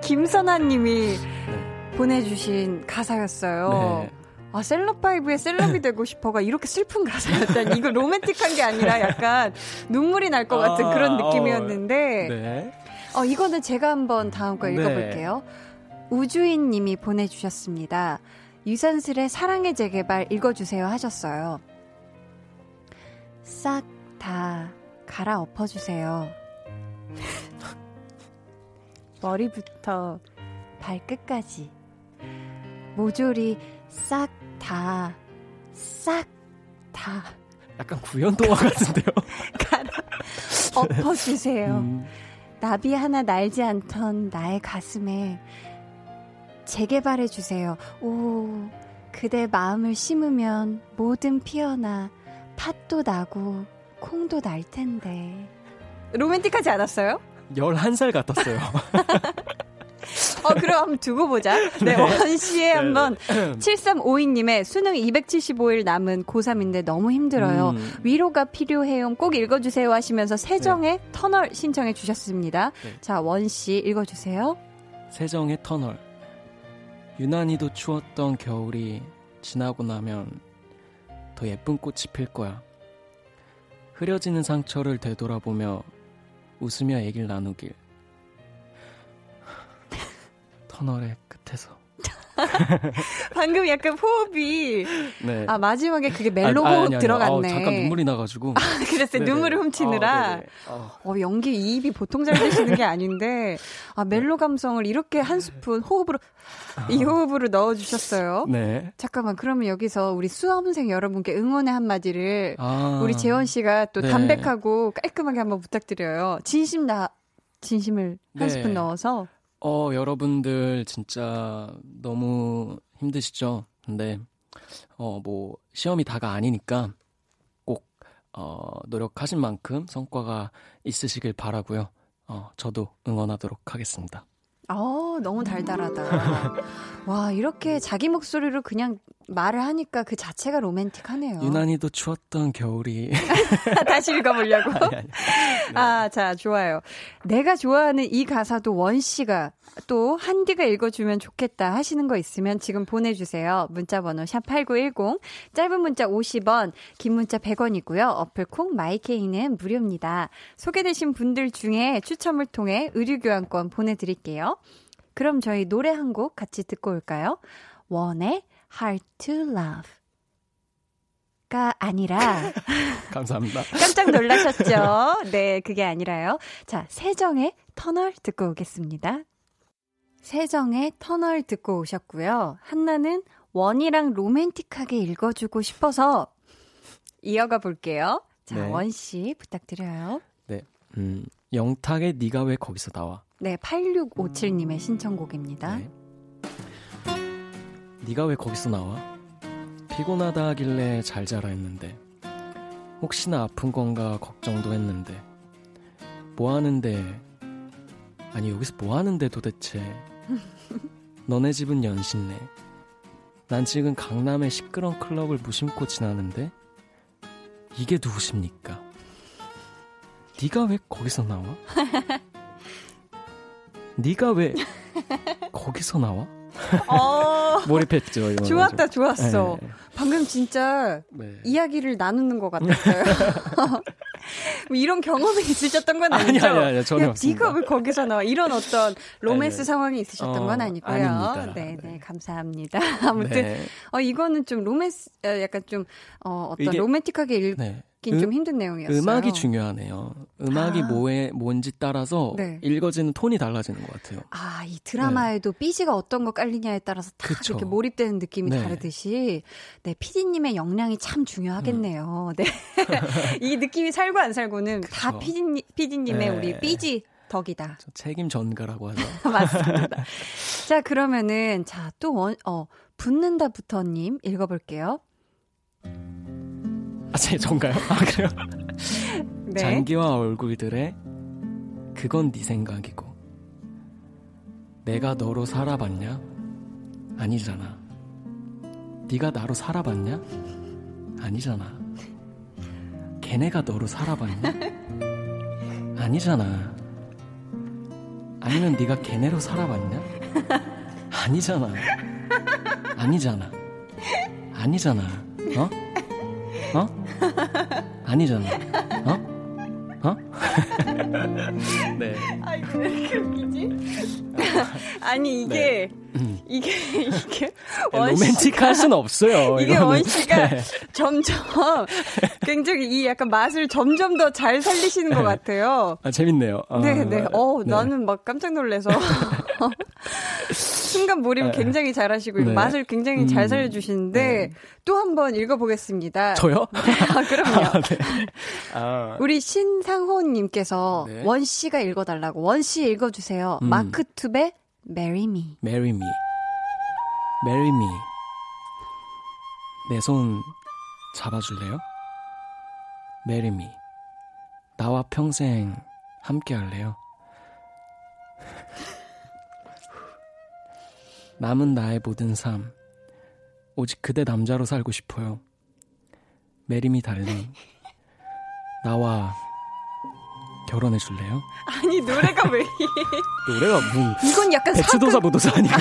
김선아님이 네. 보내주신 가사였어요. 네. 아 셀럽파이브의 셀럽이 되고 싶어가 이렇게 슬픈 가사였다니 이거 로맨틱한 게 아니라 약간 눈물이 날 것 같은 아, 그런 느낌이었는데 어, 네. 어 이거는 제가 한번 다음 거 읽어볼게요. 네. 우주인님이 보내주셨습니다. 유산슬의 사랑의 재개발 읽어주세요 하셨어요. 싹 다 갈아엎어주세요. 머리부터 발끝까지 모조리 싹 다 싹 다 약간 구연동화 같은데요. 가라 엎어주세요. 음. 나비 하나 날지 않던 나의 가슴에 재개발해주세요. 오, 그대 마음을 심으면 뭐든 피어나 팥도 나고 콩도 날 텐데. 로맨틱하지 않았어요? 열한 살 같았어요. 어, 그럼 두고 보자. 네, 네. 원시에 한번. 네. 칠삼오이 님의 수능 이백칠십오 일 남은 고삼인데 너무 힘들어요. 음. 위로가 필요해요. 꼭 읽어주세요 하시면서 세정의 네. 터널 신청해 주셨습니다. 네. 자, 원씨 읽어주세요. 세정의 터널. 유난히도 추웠던 겨울이 지나고 나면 더 예쁜 꽃이 필 거야. 흐려지는 상처를 되돌아보며 웃으며 얘기를 나누길. 터널의 끝에서. 방금 약간 호흡이 네. 아 마지막에 그게 멜로 아, 호흡 아니, 아니, 들어갔네. 아, 잠깐 눈물이 나가지고. 아, 그랬어요. 네네. 눈물을 훔치느라. 아, 아. 어, 연기 이입이 보통 잘 되시는 게 아닌데 아, 멜로 감성을 이렇게 한 스푼 호흡으로 아. 이 호흡으로 넣어주셨어요. 네. 잠깐만 그러면 여기서 우리 수험생 여러분께 응원의 한마디를 아. 우리 재원 씨가 또 네. 담백하고 깔끔하게 한번 부탁드려요. 진심 나 진심을 한 네. 스푼 넣어서. 어, 여러분들 진짜 너무 힘드시죠? 근데, 어, 뭐, 시험이 다가 아니니까 꼭, 어, 노력하신 만큼 성과가 있으시길 바라고요. 어, 저도 응원하도록 하겠습니다. 어, 너무 달달하다. 와, 이렇게 자기 목소리로 그냥 말을 하니까 그 자체가 로맨틱하네요. 유난히도 추웠던 겨울이. 다시 읽어보려고? 아니, 아니. 네. 아, 자, 좋아요. 내가 좋아하는 이 가사도 원씨가 또 한디가 읽어주면 좋겠다 하시는 거 있으면 지금 보내주세요. 문자번호 샵팔구일공, 짧은 문자 오십 원, 긴 문자 백 원이고요. 어플콩 마이케이는 무료입니다. 소개되신 분들 중에 추첨을 통해 의류교환권 보내드릴게요. 그럼 저희 노래 한 곡 같이 듣고 올까요? 원의 Hard to Love가 아니라 감사합니다. 깜짝 놀라셨죠? 네, 그게 아니라요. 자, 세정의 터널 듣고 오겠습니다. 세정의 터널 듣고 오셨고요. 한나는 원이랑 로맨틱하게 읽어주고 싶어서 이어가 볼게요. 자, 네. 원 씨 부탁드려요. 네, 음, 영탁의 네가 왜 거기서 나와. 네, 팔육오칠 님의 신청곡입니다. 네. 네가 왜 거기서 나와? 피곤하다 하길래 잘 자라 했는데 혹시나 아픈 건가 걱정도 했는데 뭐 하는데 아니 여기서 뭐 하는데 도대체 너네 집은 연신내 난 지금 강남의 시끄러운 클럽을 무심코 지나는데 이게 누구십니까? 네가 왜 거기서 나와? 네가 왜 거기서 나와? 어... 몰입했죠. 좋았다, 좀. 좋았어. 네. 방금 진짜 네. 이야기를 나누는 것 같았어요. 뭐 이런 경험이 있으셨던 건 아니죠? 아니, 아니, 아니, 전혀 야, 없습니다. 네가 왜 거기서 나와? 이런 어떤 로맨스 네. 상황이 있으셨던 어, 건 아니고요. 네, 네, 감사합니다. 아무튼 네. 어, 이거는 좀 로맨스, 약간 좀 어, 어떤 이게, 로맨틱하게 읽긴 네. 좀 힘든 내용이었어요. 음악이 중요하네요. 음악이 아. 뭐에 뭔지 따라서 네. 읽어지는 톤이 달라지는 것 같아요. 아, 이 드라마에도 네. 삐지가 어떤 거 깔리냐에 따라서 다 그쵸. 이렇게 몰입되는 느낌이 네. 다르듯이 네, 피디님의 역량이 참 중요하겠네요. 음. 네. 이 느낌이 살고 안 살고는 그쵸. 다 피디님, 피디님의 네. 우리 삐지 덕이다. 책임 전가라고 하죠. 맞습니다. 자, 그러면은 자, 또 원, 어, 붙는다부터님 읽어볼게요. 아, 제 전가요? 아, 그래요? 네. 장기와 얼굴들의 그건 네 생각이고 내가 너로 살아봤냐? 아니잖아. 네가 나로 살아봤냐? 아니잖아. 걔네가 너로 살아봤냐? 아니잖아. 아니면 네가 걔네로 살아봤냐? 아니잖아. 아니잖아. 아니잖아. 어? 어? 아니잖아. 어? 어? 네. 아, 이거 왜 이렇게 웃기지? 아니, 이게, 네. 이게, 이게, 원 씨가. 로맨틱할 순 없어요. 이게 원 씨가 네. 점점 굉장히 이 약간 맛을 점점 더 잘 살리시는 것 같아요. 아, 재밌네요. 아, 네네. 어, 네. 나는 막 깜짝 놀라서. 순간 몰입을 굉장히 잘하시고 네. 맛을 굉장히 음. 잘 살려주시는데 네. 또 한 번 읽어보겠습니다. 저요? 아, 그럼요. 아, 네. 아. 우리 신상호님께서 네. 원 씨가 읽어달라고. 원 씨 읽어주세요. 음. 마크투베 marry me. marry me. marry me. 내 손 잡아줄래요? marry me. 나와 평생 함께 할래요? 남은 나의 모든 삶 오직 그대 남자로 살고 싶어요. 메리미 달링 나와 결혼해 줄래요? 아니 노래가 왜 노래가 뭐 이건 약간 배추도사 사극... 무도사 아닌가요?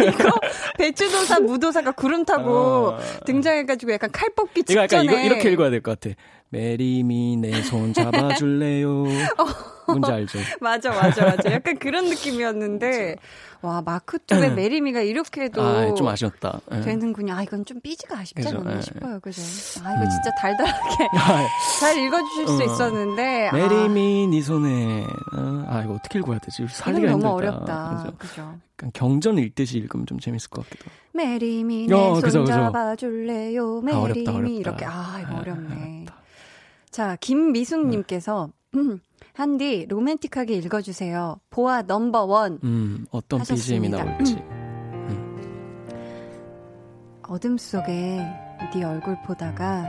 아니, 이거 배추도사 무도사가 구름 타고 어... 등장해가지고 약간 칼 뽑기 직전에 이거 약간 이거, 이렇게 읽어야 될 것 같아. 메리미 내 손 잡아줄래요? 어... 뭔지 알죠? 맞아 맞아 맞아 약간 그런 느낌이었는데 와 마크 쪽의 메리미가 이렇게도 아, 좀 아쉬웠다 되는군요. 아 이건 좀 삐지가 아쉽지 않나 그렇죠? 싶어요. 그죠? 아 이거 음. 진짜 달달하게 잘 읽어주실 수 어. 있었는데 메리미 아. 네 손에 아 이거 어떻게 읽어야 되지? 살기가 너무 힘들다. 어렵다. 그죠? 그죠? 약간 경전 읽듯이 읽으면 좀 재밌을 것 같기도. 메리미 내 손 잡아줄래요? 메리미 이렇게 아 이거 어렵네. 아, 자 김미숙님께서 네. 음, 한디 로맨틱하게 읽어주세요. 보아 넘버원 음, 어떤 비지엠이 나올지 음. 음. 어둠 속에 네 얼굴 보다가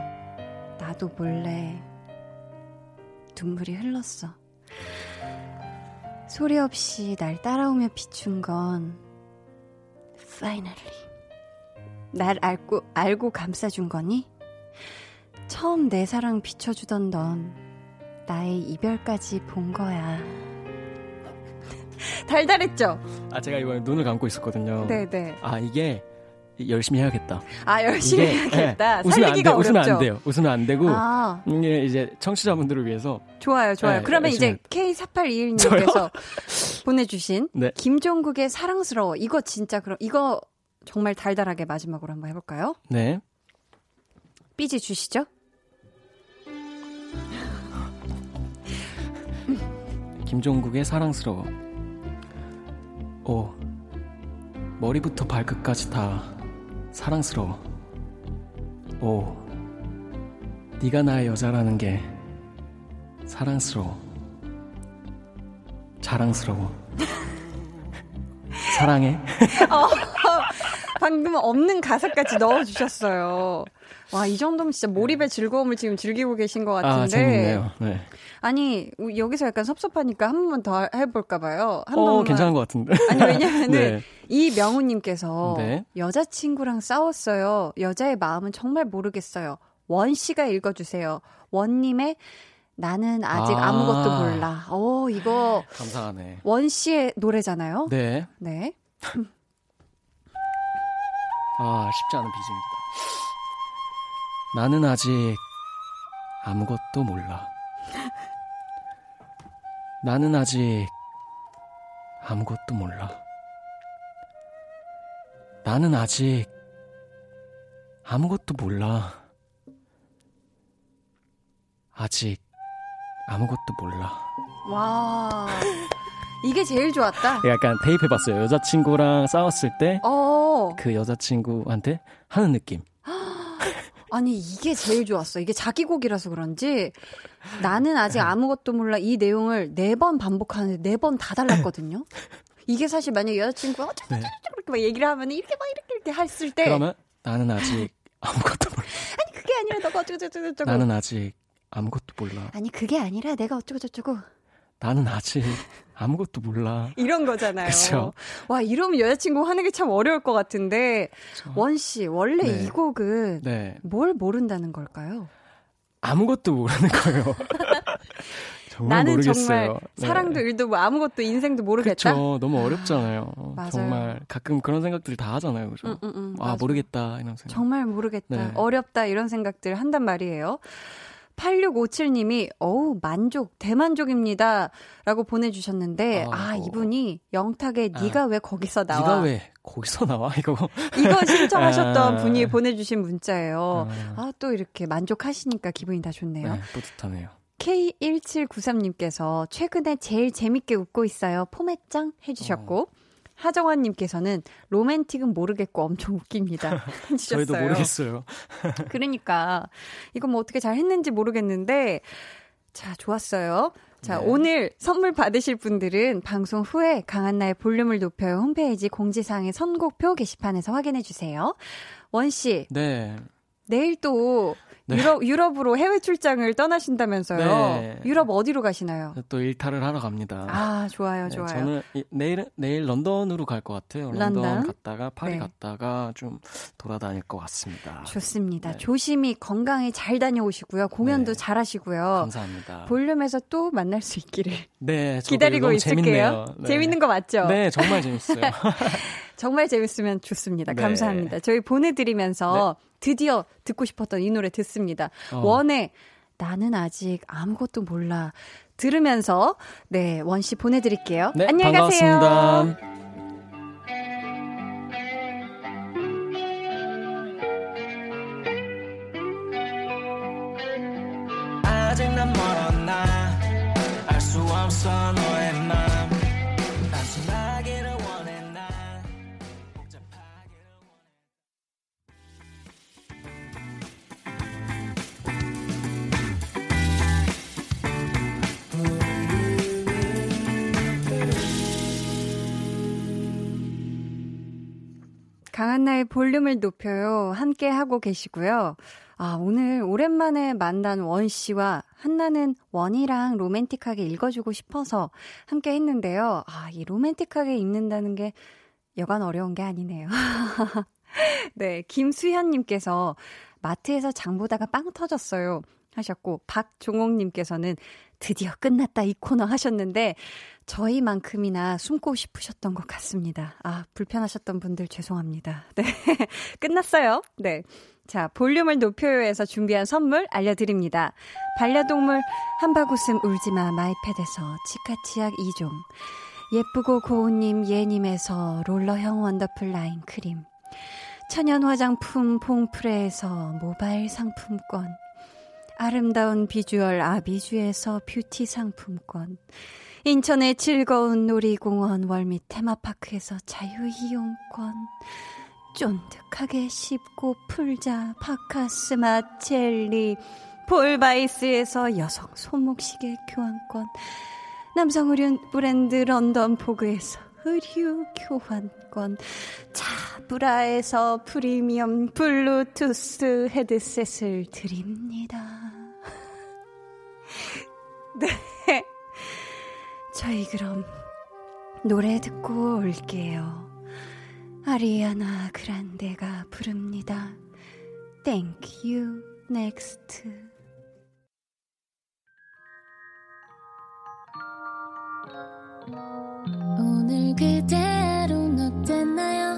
나도 몰래 눈물이 흘렀어. 소리 없이 날 따라오며 비춘 건 Finally 날 알고, 알고 감싸준 거니? 처음 내 사랑 비춰주던 넌 나의 이별까지 본 거야. 달달했죠? 아 제가 이번에 눈을 감고 있었거든요. 네네. 아 이게 열심히 해야겠다. 아 열심히 이게, 해야겠다. 네, 웃으면 안 돼요. 웃으면 안 돼요. 웃으면 안 되고 아. 이게 이제 청취자분들을 위해서. 좋아요, 좋아요. 네, 그러면 이제 케이 사팔이일님께서 보내주신 네. 김종국의 사랑스러워 이거 진짜 그럼 이거 정말 달달하게 마지막으로 한번 해볼까요? 네. 삐지 주시죠. 김종국의 사랑스러워. 오, 머리부터 발끝까지 다 사랑스러워. 오, 네가 나의 여자라는 게 사랑스러워. 자랑스러워. 사랑해. 어, 방금 없는 가사까지 넣어주셨어요. 와, 이 정도면 진짜 몰입의 즐거움을 지금 즐기고 계신 것 같은데. 아, 재밌네요. 네. 아니, 여기서 약간 섭섭하니까 한 번만 더 해볼까봐요. 한 어, 번만. 괜찮은 것 같은데. 아니, 왜냐면은 네. 이명우님께서 네. 여자친구랑 싸웠어요. 여자의 마음은 정말 모르겠어요. 원 씨가 읽어주세요. 원님의 나는 아직 아. 아무것도 몰라. 오, 이거. 감사하네. 원 씨의 노래잖아요. 네. 네. 아, 쉽지 않은 비중입니다. 나는 아직 아무것도 몰라. 나는 아직 아무것도 몰라. 나는 아직 아무것도 몰라. 아직 아무것도 몰라. 와. 이게 제일 좋았다. 약간 대입해봤어요. 여자친구랑 싸웠을 때 그 여자친구한테 하는 느낌. 아니 이게 제일 좋았어. 이게 자기 곡이라서 그런지 나는 아직 아무것도 몰라 이 내용을 네 번 반복하는데 네 번 다 달랐거든요. 이게 사실 만약에 여자친구가 어쩌고 저쩌고 그렇게 막 얘기를 하면 이렇게 막 이렇게 이렇게 했을 때 그러면 나는 아직 아무것도 몰라. 아니 그게 아니라 너가 어쩌고 저쩌고 저쩌고 나는 아직 아무것도 몰라. 아니 그게 아니라 내가 어쩌고 저쩌고 나는 아직 아무것도 몰라. 이런 거잖아요. 그쵸? 와, 이러면 여자친구 하는 게 참 어려울 것 같은데 그쵸? 원 씨, 원래 네. 이 곡은 네. 뭘 모른다는 걸까요? 아무것도 모르는 거예요. 정말 나는 모르겠어요. 정말 네. 사랑도 일도 뭐 아무것도 인생도 모르겠다. 그렇죠. 너무 어렵잖아요. 맞아요. 정말 가끔 그런 생각들 다 하잖아요. 그죠? 음, 음, 음, 아, 맞아. 모르겠다. 이런 생각. 정말 모르겠다. 네. 어렵다. 이런 생각들 한단 말이에요. 팔육오칠님이 어우 만족 대만족입니다 라고 보내주셨는데 아, 아 이분이 영탁의 아, 네가 왜 거기서 나와 네가 왜 거기서 나와 이거 이거 신청하셨던 아, 분이 보내주신 문자예요. 아, 또 이렇게 만족하시니까 기분이 다 좋네요. 네, 뿌듯하네요. 케이 일칠구삼님께서 최근에 제일 재밌게 웃고 있어요 포맷짱 해주셨고 어. 하정환님께서는 로맨틱은 모르겠고 엄청 웃깁니다. 저희도 모르겠어요. 그러니까 이건 뭐 어떻게 잘 했는지 모르겠는데 자 좋았어요. 자 네. 오늘 선물 받으실 분들은 방송 후에 강한나의 볼륨을 높여요 홈페이지 공지사항의 선곡표 게시판에서 확인해 주세요. 원 씨. 네. 내일 또 네. 유럽, 유럽으로 해외 출장을 떠나신다면서요. 네. 유럽 어디로 가시나요? 또 일탈을 하러 갑니다. 아 좋아요, 네, 좋아요. 저는 내일 내일 런던으로 갈 것 같아요. 런던, 런던 갔다가 파리 네. 갔다가 좀 돌아다닐 것 같습니다. 좋습니다. 네. 조심히 건강히 잘 다녀오시고요. 공연도 네. 잘하시고요. 감사합니다. 볼륨에서 또 만날 수 있기를 네, 기다리고 있을게요. 네. 재밌는 거 맞죠? 네, 정말 재밌어요. 정말 재밌으면 좋습니다. 네. 감사합니다. 저희 보내드리면서 네. 드디어 듣고 싶었던 이 노래 듣습니다. 어. 원의 나는 아직 아무것도 몰라 들으면서 네, 원 씨 보내드릴게요. 네, 안녕히 가세요. 반갑습니다. 아직 난 멀었나 알 수 없어 너의 맘 강한나의 볼륨을 높여요. 함께 하고 계시고요. 아, 오늘 오랜만에 만난 원 씨와 한나는 원이랑 로맨틱하게 읽어주고 싶어서 함께 했는데요. 아, 이 로맨틱하게 읽는다는 게 여간 어려운 게 아니네요. 네, 김수현님께서 마트에서 장 보다가 빵 터졌어요 하셨고 박종옥님께서는 드디어 끝났다 이 코너 하셨는데 저희만큼이나 숨고 싶으셨던 것 같습니다. 아, 불편하셨던 분들 죄송합니다. 네, 끝났어요. 네, 자 볼륨을 높여요에서 준비한 선물 알려드립니다. 반려동물 한바구음 울지마 마이패드에서 치카치약 이 종 예쁘고 고운님 예님에서 롤러형 원더풀 라인 크림 천연 화장품 봉프레에서 모바일 상품권 아름다운 비주얼 아비주에서 뷰티 상품권 인천의 즐거운 놀이공원 월미 테마파크에서 자유이용권 쫀득하게 씹고 풀자 바카스마 젤리 볼바이스에서 여성 손목시계 교환권 남성 의류 브랜드 런던포그에서 의류 교환권 자브라에서 프리미엄 블루투스 헤드셋을 드립니다. 네, 저희 그럼 노래 듣고 올게요. 아리아나 그란데가 부릅니다. Thank you, next. 오늘 그대로는 어땠나요?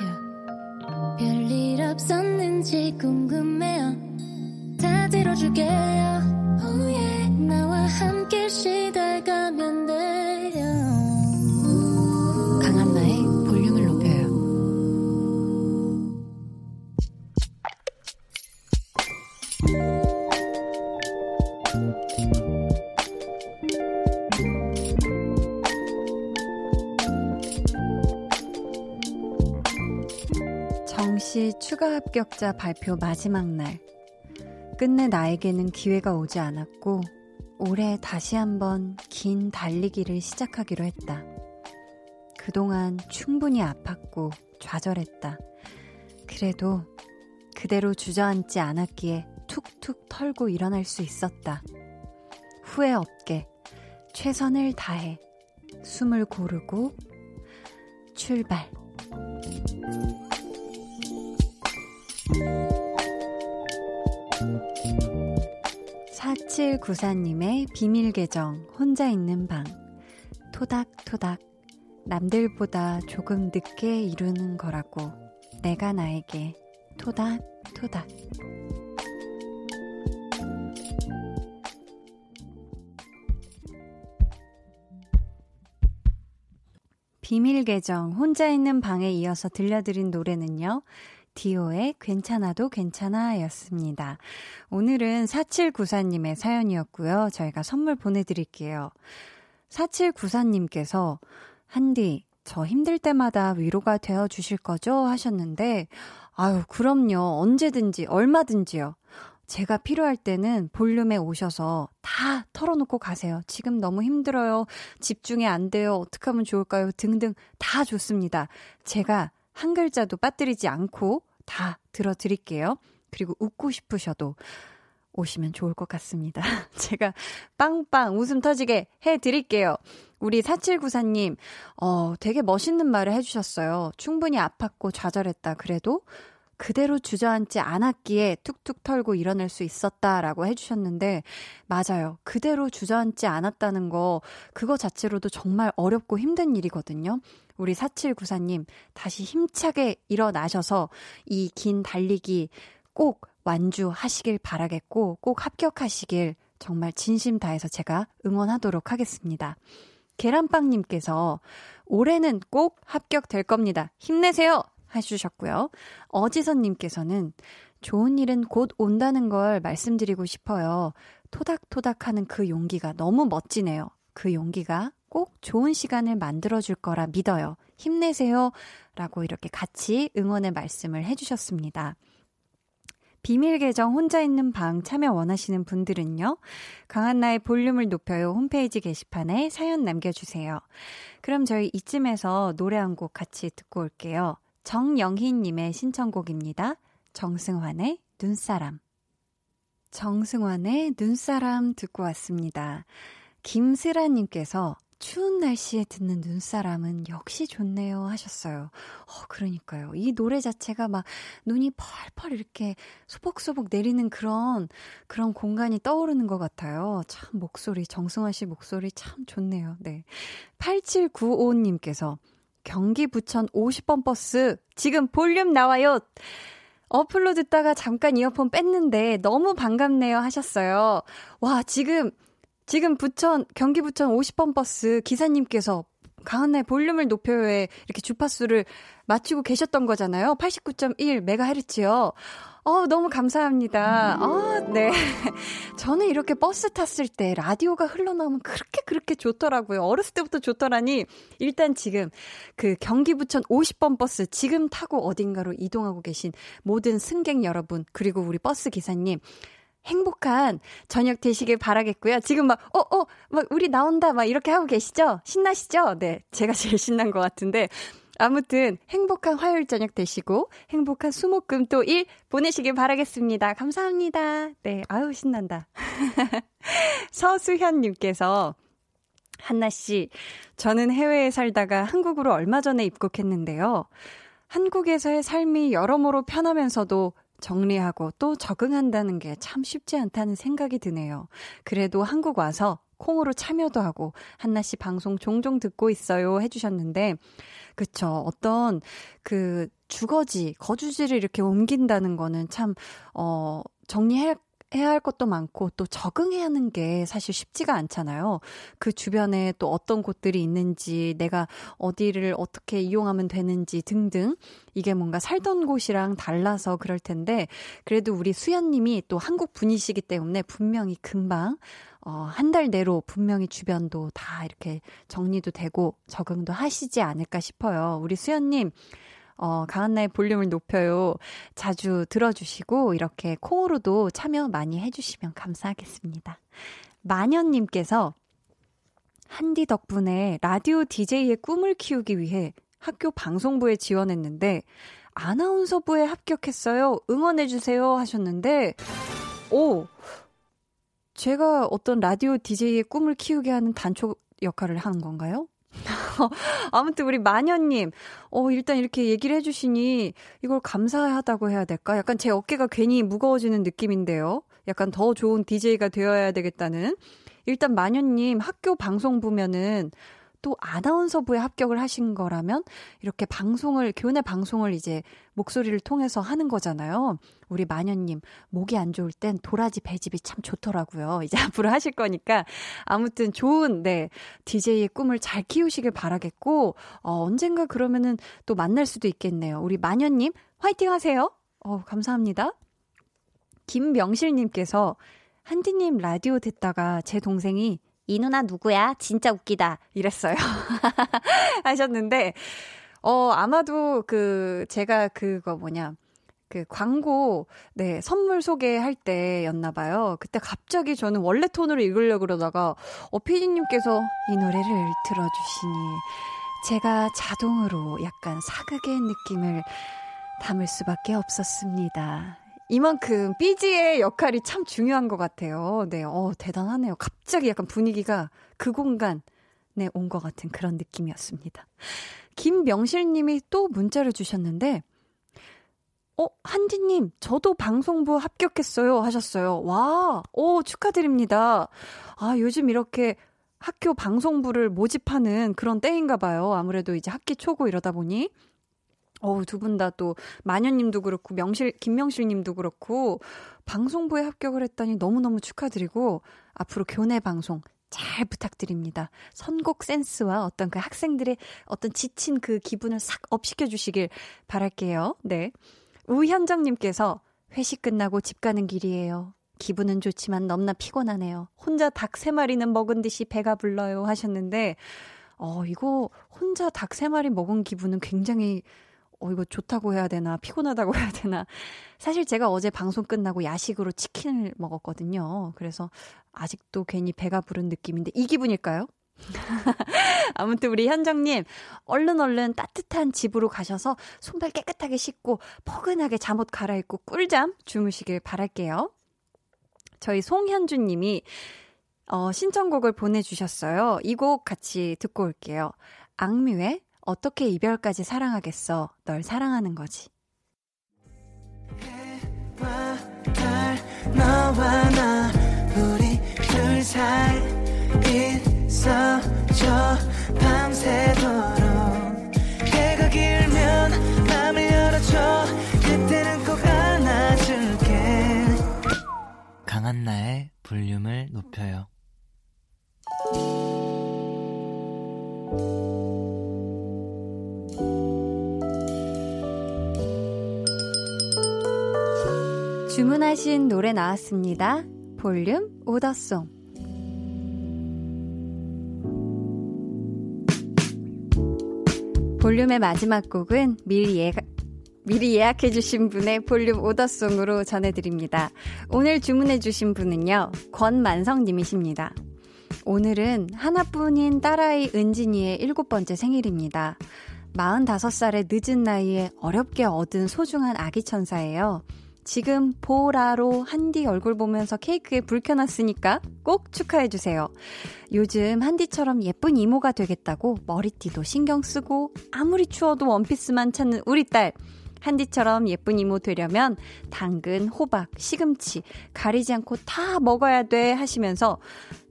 Yeah. 별일 없었는지 궁금해요. 다 들어줄게요. Oh yeah. 나와 함께 시달가면 돼요. 강한나의 볼륨을 높여요. 정시 추가 합격자 발표 마지막 날 끝내 나에게는 기회가 오지 않았고 올해 다시 한번 긴 달리기를 시작하기로 했다. 그동안 충분히 아팠고 좌절했다. 그래도 그대로 주저앉지 않았기에 툭툭 털고 일어날 수 있었다. 후회 없게 최선을 다해 숨을 고르고 출발. 사칠구사님의 비밀계정 혼자 있는 방 토닥토닥 남들보다 조금 늦게 이루는 거라고 내가 나에게 토닥토닥 비밀계정 혼자 있는 방에 이어서 들려드린 노래는요 디오의 괜찮아도 괜찮아 였습니다. 오늘은 사칠구사님의 사연이었고요. 저희가 선물 보내드릴게요. 사칠구사님께서 한디 저 힘들 때마다 위로가 되어 주실 거죠? 하셨는데, 아유, 그럼요. 언제든지, 얼마든지요. 제가 필요할 때는 볼륨에 오셔서 다 털어놓고 가세요. 지금 너무 힘들어요. 집중이 안 돼요. 어떻게 하면 좋을까요? 등등 다 좋습니다. 제가 한 글자도 빠뜨리지 않고 다 들어드릴게요. 그리고 웃고 싶으셔도 오시면 좋을 것 같습니다. 제가 빵빵 웃음 터지게 해드릴게요. 우리 사칠구사님, 어, 되게 멋있는 말을 해주셨어요. 충분히 아팠고 좌절했다. 그래도 그대로 주저앉지 않았기에 툭툭 털고 일어날 수 있었다라고 해주셨는데, 맞아요. 그대로 주저앉지 않았다는 거, 그거 자체로도 정말 어렵고 힘든 일이거든요. 우리 사칠구사님, 다시 힘차게 일어나셔서 이 긴 달리기 꼭 완주하시길 바라겠고, 꼭 합격하시길 정말 진심 다해서 제가 응원하도록 하겠습니다. 계란빵님께서 올해는 꼭 합격될 겁니다. 힘내세요! 해주셨고요. 어지선님께서는 좋은 일은 곧 온다는 걸 말씀드리고 싶어요. 토닥토닥하는 그 용기가 너무 멋지네요. 그 용기가 꼭 좋은 시간을 만들어줄 거라 믿어요. 힘내세요. 라고 이렇게 같이 응원의 말씀을 해주셨습니다. 비밀 계정 혼자 있는 방 참여 원하시는 분들은요, 강한나의 볼륨을 높여요 홈페이지 게시판에 사연 남겨주세요. 그럼 저희 이쯤에서 노래 한 곡 같이 듣고 올게요. 정영희님의 신청곡입니다. 정승환의 눈사람. 정승환의 눈사람 듣고 왔습니다. 김슬아님께서 추운 날씨에 듣는 눈사람은 역시 좋네요 하셨어요. 어, 그러니까요. 이 노래 자체가 막 눈이 펄펄 이렇게 소복소복 내리는 그런 그런 공간이 떠오르는 것 같아요. 참 목소리, 정승환 씨 목소리 참 좋네요. 네. 팔칠구오님께서 경기 부천 오십 번 버스 지금 볼륨 나와요. 어플로 듣다가 잠깐 이어폰 뺐는데 너무 반갑네요 하셨어요. 와, 지금 지금 부천, 경기 부천 오십 번 버스 기사님께서 강한나의 볼륨을 높여요에 이렇게 주파수를 맞추고 계셨던 거잖아요. 팔십구 점 일 메가헤르츠요. 어, 너무 감사합니다. 아, 네. 저는 이렇게 버스 탔을 때 라디오가 흘러나오면 그렇게 그렇게 좋더라고요. 어렸을 때부터 좋더라니. 일단 지금 그 경기 부천 오십 번 버스 지금 타고 어딘가로 이동하고 계신 모든 승객 여러분, 그리고 우리 버스 기사님, 행복한 저녁 되시길 바라겠고요. 지금 막, 어, 어, 막 우리 나온다, 막 이렇게 하고 계시죠? 신나시죠? 네. 제가 제일 신난 것 같은데. 아무튼 행복한 화요일 저녁 되시고 행복한 수목금토일 보내시길 바라겠습니다. 감사합니다. 네. 아우, 신난다. 서수현님께서 한나씨, 저는 해외에 살다가 한국으로 얼마 전에 입국했는데요. 한국에서의 삶이 여러모로 편하면서도 정리하고 또 적응한다는 게 참 쉽지 않다는 생각이 드네요. 그래도 한국 와서 콩으로 참여도 하고 한나 씨 방송 종종 듣고 있어요 해주셨는데, 그쵸, 어떤 그 주거지, 거주지를 이렇게 옮긴다는 거는 참 어, 정리해야 해야 할 것도 많고 또 적응해야 하는 게 사실 쉽지가 않잖아요. 그 주변에 또 어떤 곳들이 있는지, 내가 어디를 어떻게 이용하면 되는지 등등, 이게 뭔가 살던 곳이랑 달라서 그럴 텐데, 그래도 우리 수연님이 또 한국 분이시기 때문에 분명히 금방 어, 한 달 내로 분명히 주변도 다 이렇게 정리도 되고 적응도 하시지 않을까 싶어요. 우리 수연님, 어, 강한나의 볼륨을 높여요. 자주 들어주시고 이렇게 콩으로도 참여 많이 해주시면 감사하겠습니다. 마녀님께서 한디 덕분에 라디오 디제이의 꿈을 키우기 위해 학교 방송부에 지원했는데 아나운서부에 합격했어요. 응원해주세요 하셨는데, 오, 제가 어떤 라디오 디제이의 꿈을 키우게 하는 단초 역할을 하는 건가요? 아무튼 우리 마녀님, 어, 일단 이렇게 얘기를 해주시니 이걸 감사하다고 해야 될까? 약간 제 어깨가 괜히 무거워지는 느낌인데요. 약간 더 좋은 디제이가 되어야 되겠다는. 일단 마녀님, 학교 방송 보면은 또 아나운서부에 합격을 하신 거라면 이렇게 방송을, 교내 방송을 이제 목소리를 통해서 하는 거잖아요. 우리 마녀님, 목이 안 좋을 땐 도라지 배즙이 참 좋더라고요. 이제 앞으로 하실 거니까 아무튼 좋은, 네, 디제이의 꿈을 잘 키우시길 바라겠고, 어, 언젠가 그러면은 또 만날 수도 있겠네요. 우리 마녀님 화이팅 하세요. 어, 감사합니다. 김명실님께서 한디님 라디오 듣다가 제 동생이 이 누나 누구야? 진짜 웃기다. 이랬어요. 하셨는데, 어, 아마도 그, 제가 그거 뭐냐. 그 광고, 네, 선물 소개할 때였나봐요. 그때 갑자기 저는 원래 톤으로 읽으려고 그러다가, 어, 피디님께서 이 노래를 틀어주시니, 제가 자동으로 약간 사극의 느낌을 담을 수밖에 없었습니다. 이만큼 삐지의 역할이 참 중요한 것 같아요. 네, 어, 대단하네요. 갑자기 약간 분위기가 그 공간에 온 것 같은 그런 느낌이었습니다. 김명실님이 또 문자를 주셨는데, 어, 한디님, 저도 방송부 합격했어요 하셨어요. 와, 오, 축하드립니다. 아, 요즘 이렇게 학교 방송부를 모집하는 그런 때인가 봐요. 아무래도 이제 학기 초고 이러다 보니. 어우, 두 분 다 또 마녀님도 그렇고 명실, 김명실님도 그렇고 방송부에 합격을 했다니 너무너무 축하드리고 앞으로 교내 방송 잘 부탁드립니다. 선곡 센스와 어떤 그 학생들의 어떤 지친 그 기분을 싹 업시켜 주시길 바랄게요. 네, 우현정님께서 회식 끝나고 집 가는 길이에요. 기분은 좋지만 너무나 피곤하네요. 혼자 닭 세 마리는 먹은 듯이 배가 불러요 하셨는데 어 이거 혼자 닭 세 마리 먹은 기분은 굉장히 어, 이거 좋다고 해야 되나, 피곤하다고 해야 되나. 사실 제가 어제 방송 끝나고 야식으로 치킨을 먹었거든요. 그래서 아직도 괜히 배가 부른 느낌인데, 이 기분일까요? 아무튼 우리 현정님, 얼른 얼른 따뜻한 집으로 가셔서 손발 깨끗하게 씻고, 포근하게 잠옷 갈아입고, 꿀잠 주무시길 바랄게요. 저희 송현주님이 어, 신청곡을 보내주셨어요. 이 곡 같이 듣고 올게요. 악뮤의 어떻게 이별까지 사랑하겠어? 널 사랑하는 거지. 해와 달 너와 나 우리 둘 사이 있어줘 밤새도록 해가 길면 마음을 열어줘 그때는 꼭 안아줄게 강한나의 볼륨을 높여요. 주문하신 노래 나왔습니다. 볼륨 오더송. 볼륨의 마지막 곡은 미리 예약, 미리 예약해주신 분의 볼륨 오더송으로 전해드립니다. 오늘 주문해주신 분은요, 권만성님이십니다. 오늘은 하나뿐인 딸아이 은진이의 일곱 번째 생일입니다. 마흔다섯 살의 늦은 나이에 어렵게 얻은 소중한 아기 천사예요. 지금 보라로 한디 얼굴 보면서 케이크에 불 켜놨으니까 꼭 축하해주세요. 요즘 한디처럼 예쁜 이모가 되겠다고 머리띠도 신경 쓰고 아무리 추워도 원피스만 찾는 우리 딸. 한디처럼 예쁜 이모 되려면 당근, 호박, 시금치 가리지 않고 다 먹어야 돼 하시면서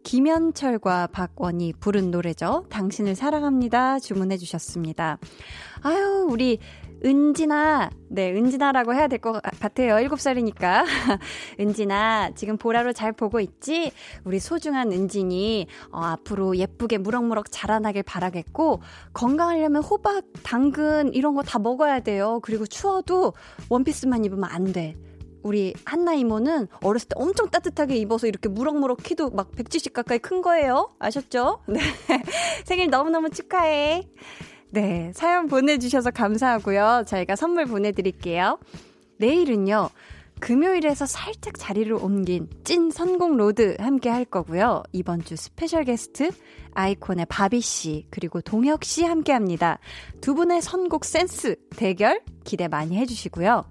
김현철과 박원이 부른 노래죠. 당신을 사랑합니다 주문해 주셨습니다. 아유, 우리 은진아, 네, 은진아라고 해야 될 것 같아요. 일곱 살이니까. 은진아, 지금 보라로 잘 보고 있지? 우리 소중한 은진이 어, 앞으로 예쁘게 무럭무럭 자라나길 바라겠고 건강하려면 호박, 당근 이런 거 다 먹어야 돼요. 그리고 추워도 원피스만 입으면 안 돼. 우리 한나 이모는 어렸을 때 엄청 따뜻하게 입어서 이렇게 무럭무럭 키도 막 백칠십 가까이 큰 거예요. 아셨죠? 네. 생일 너무너무 축하해. 네, 사연 보내주셔서 감사하고요. 저희가 선물 보내드릴게요. 내일은요, 금요일에서 살짝 자리를 옮긴 찐 선곡 로드 함께 할 거고요. 이번 주 스페셜 게스트 아이콘의 바비씨 그리고 동혁씨 함께합니다. 두 분의 선곡 센스 대결 기대 많이 해주시고요.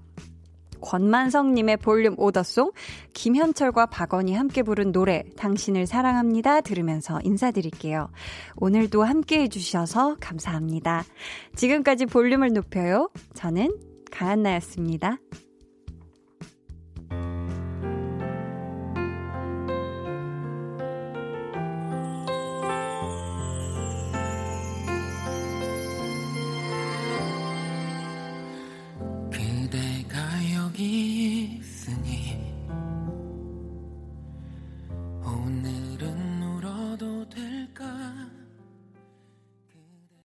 권만성님의 볼륨 오더송, 김현철과 박원이 함께 부른 노래 당신을 사랑합니다 들으면서 인사드릴게요. 오늘도 함께해 주셔서 감사합니다. 지금까지 볼륨을 높여요. 저는 강한나였습니다. 이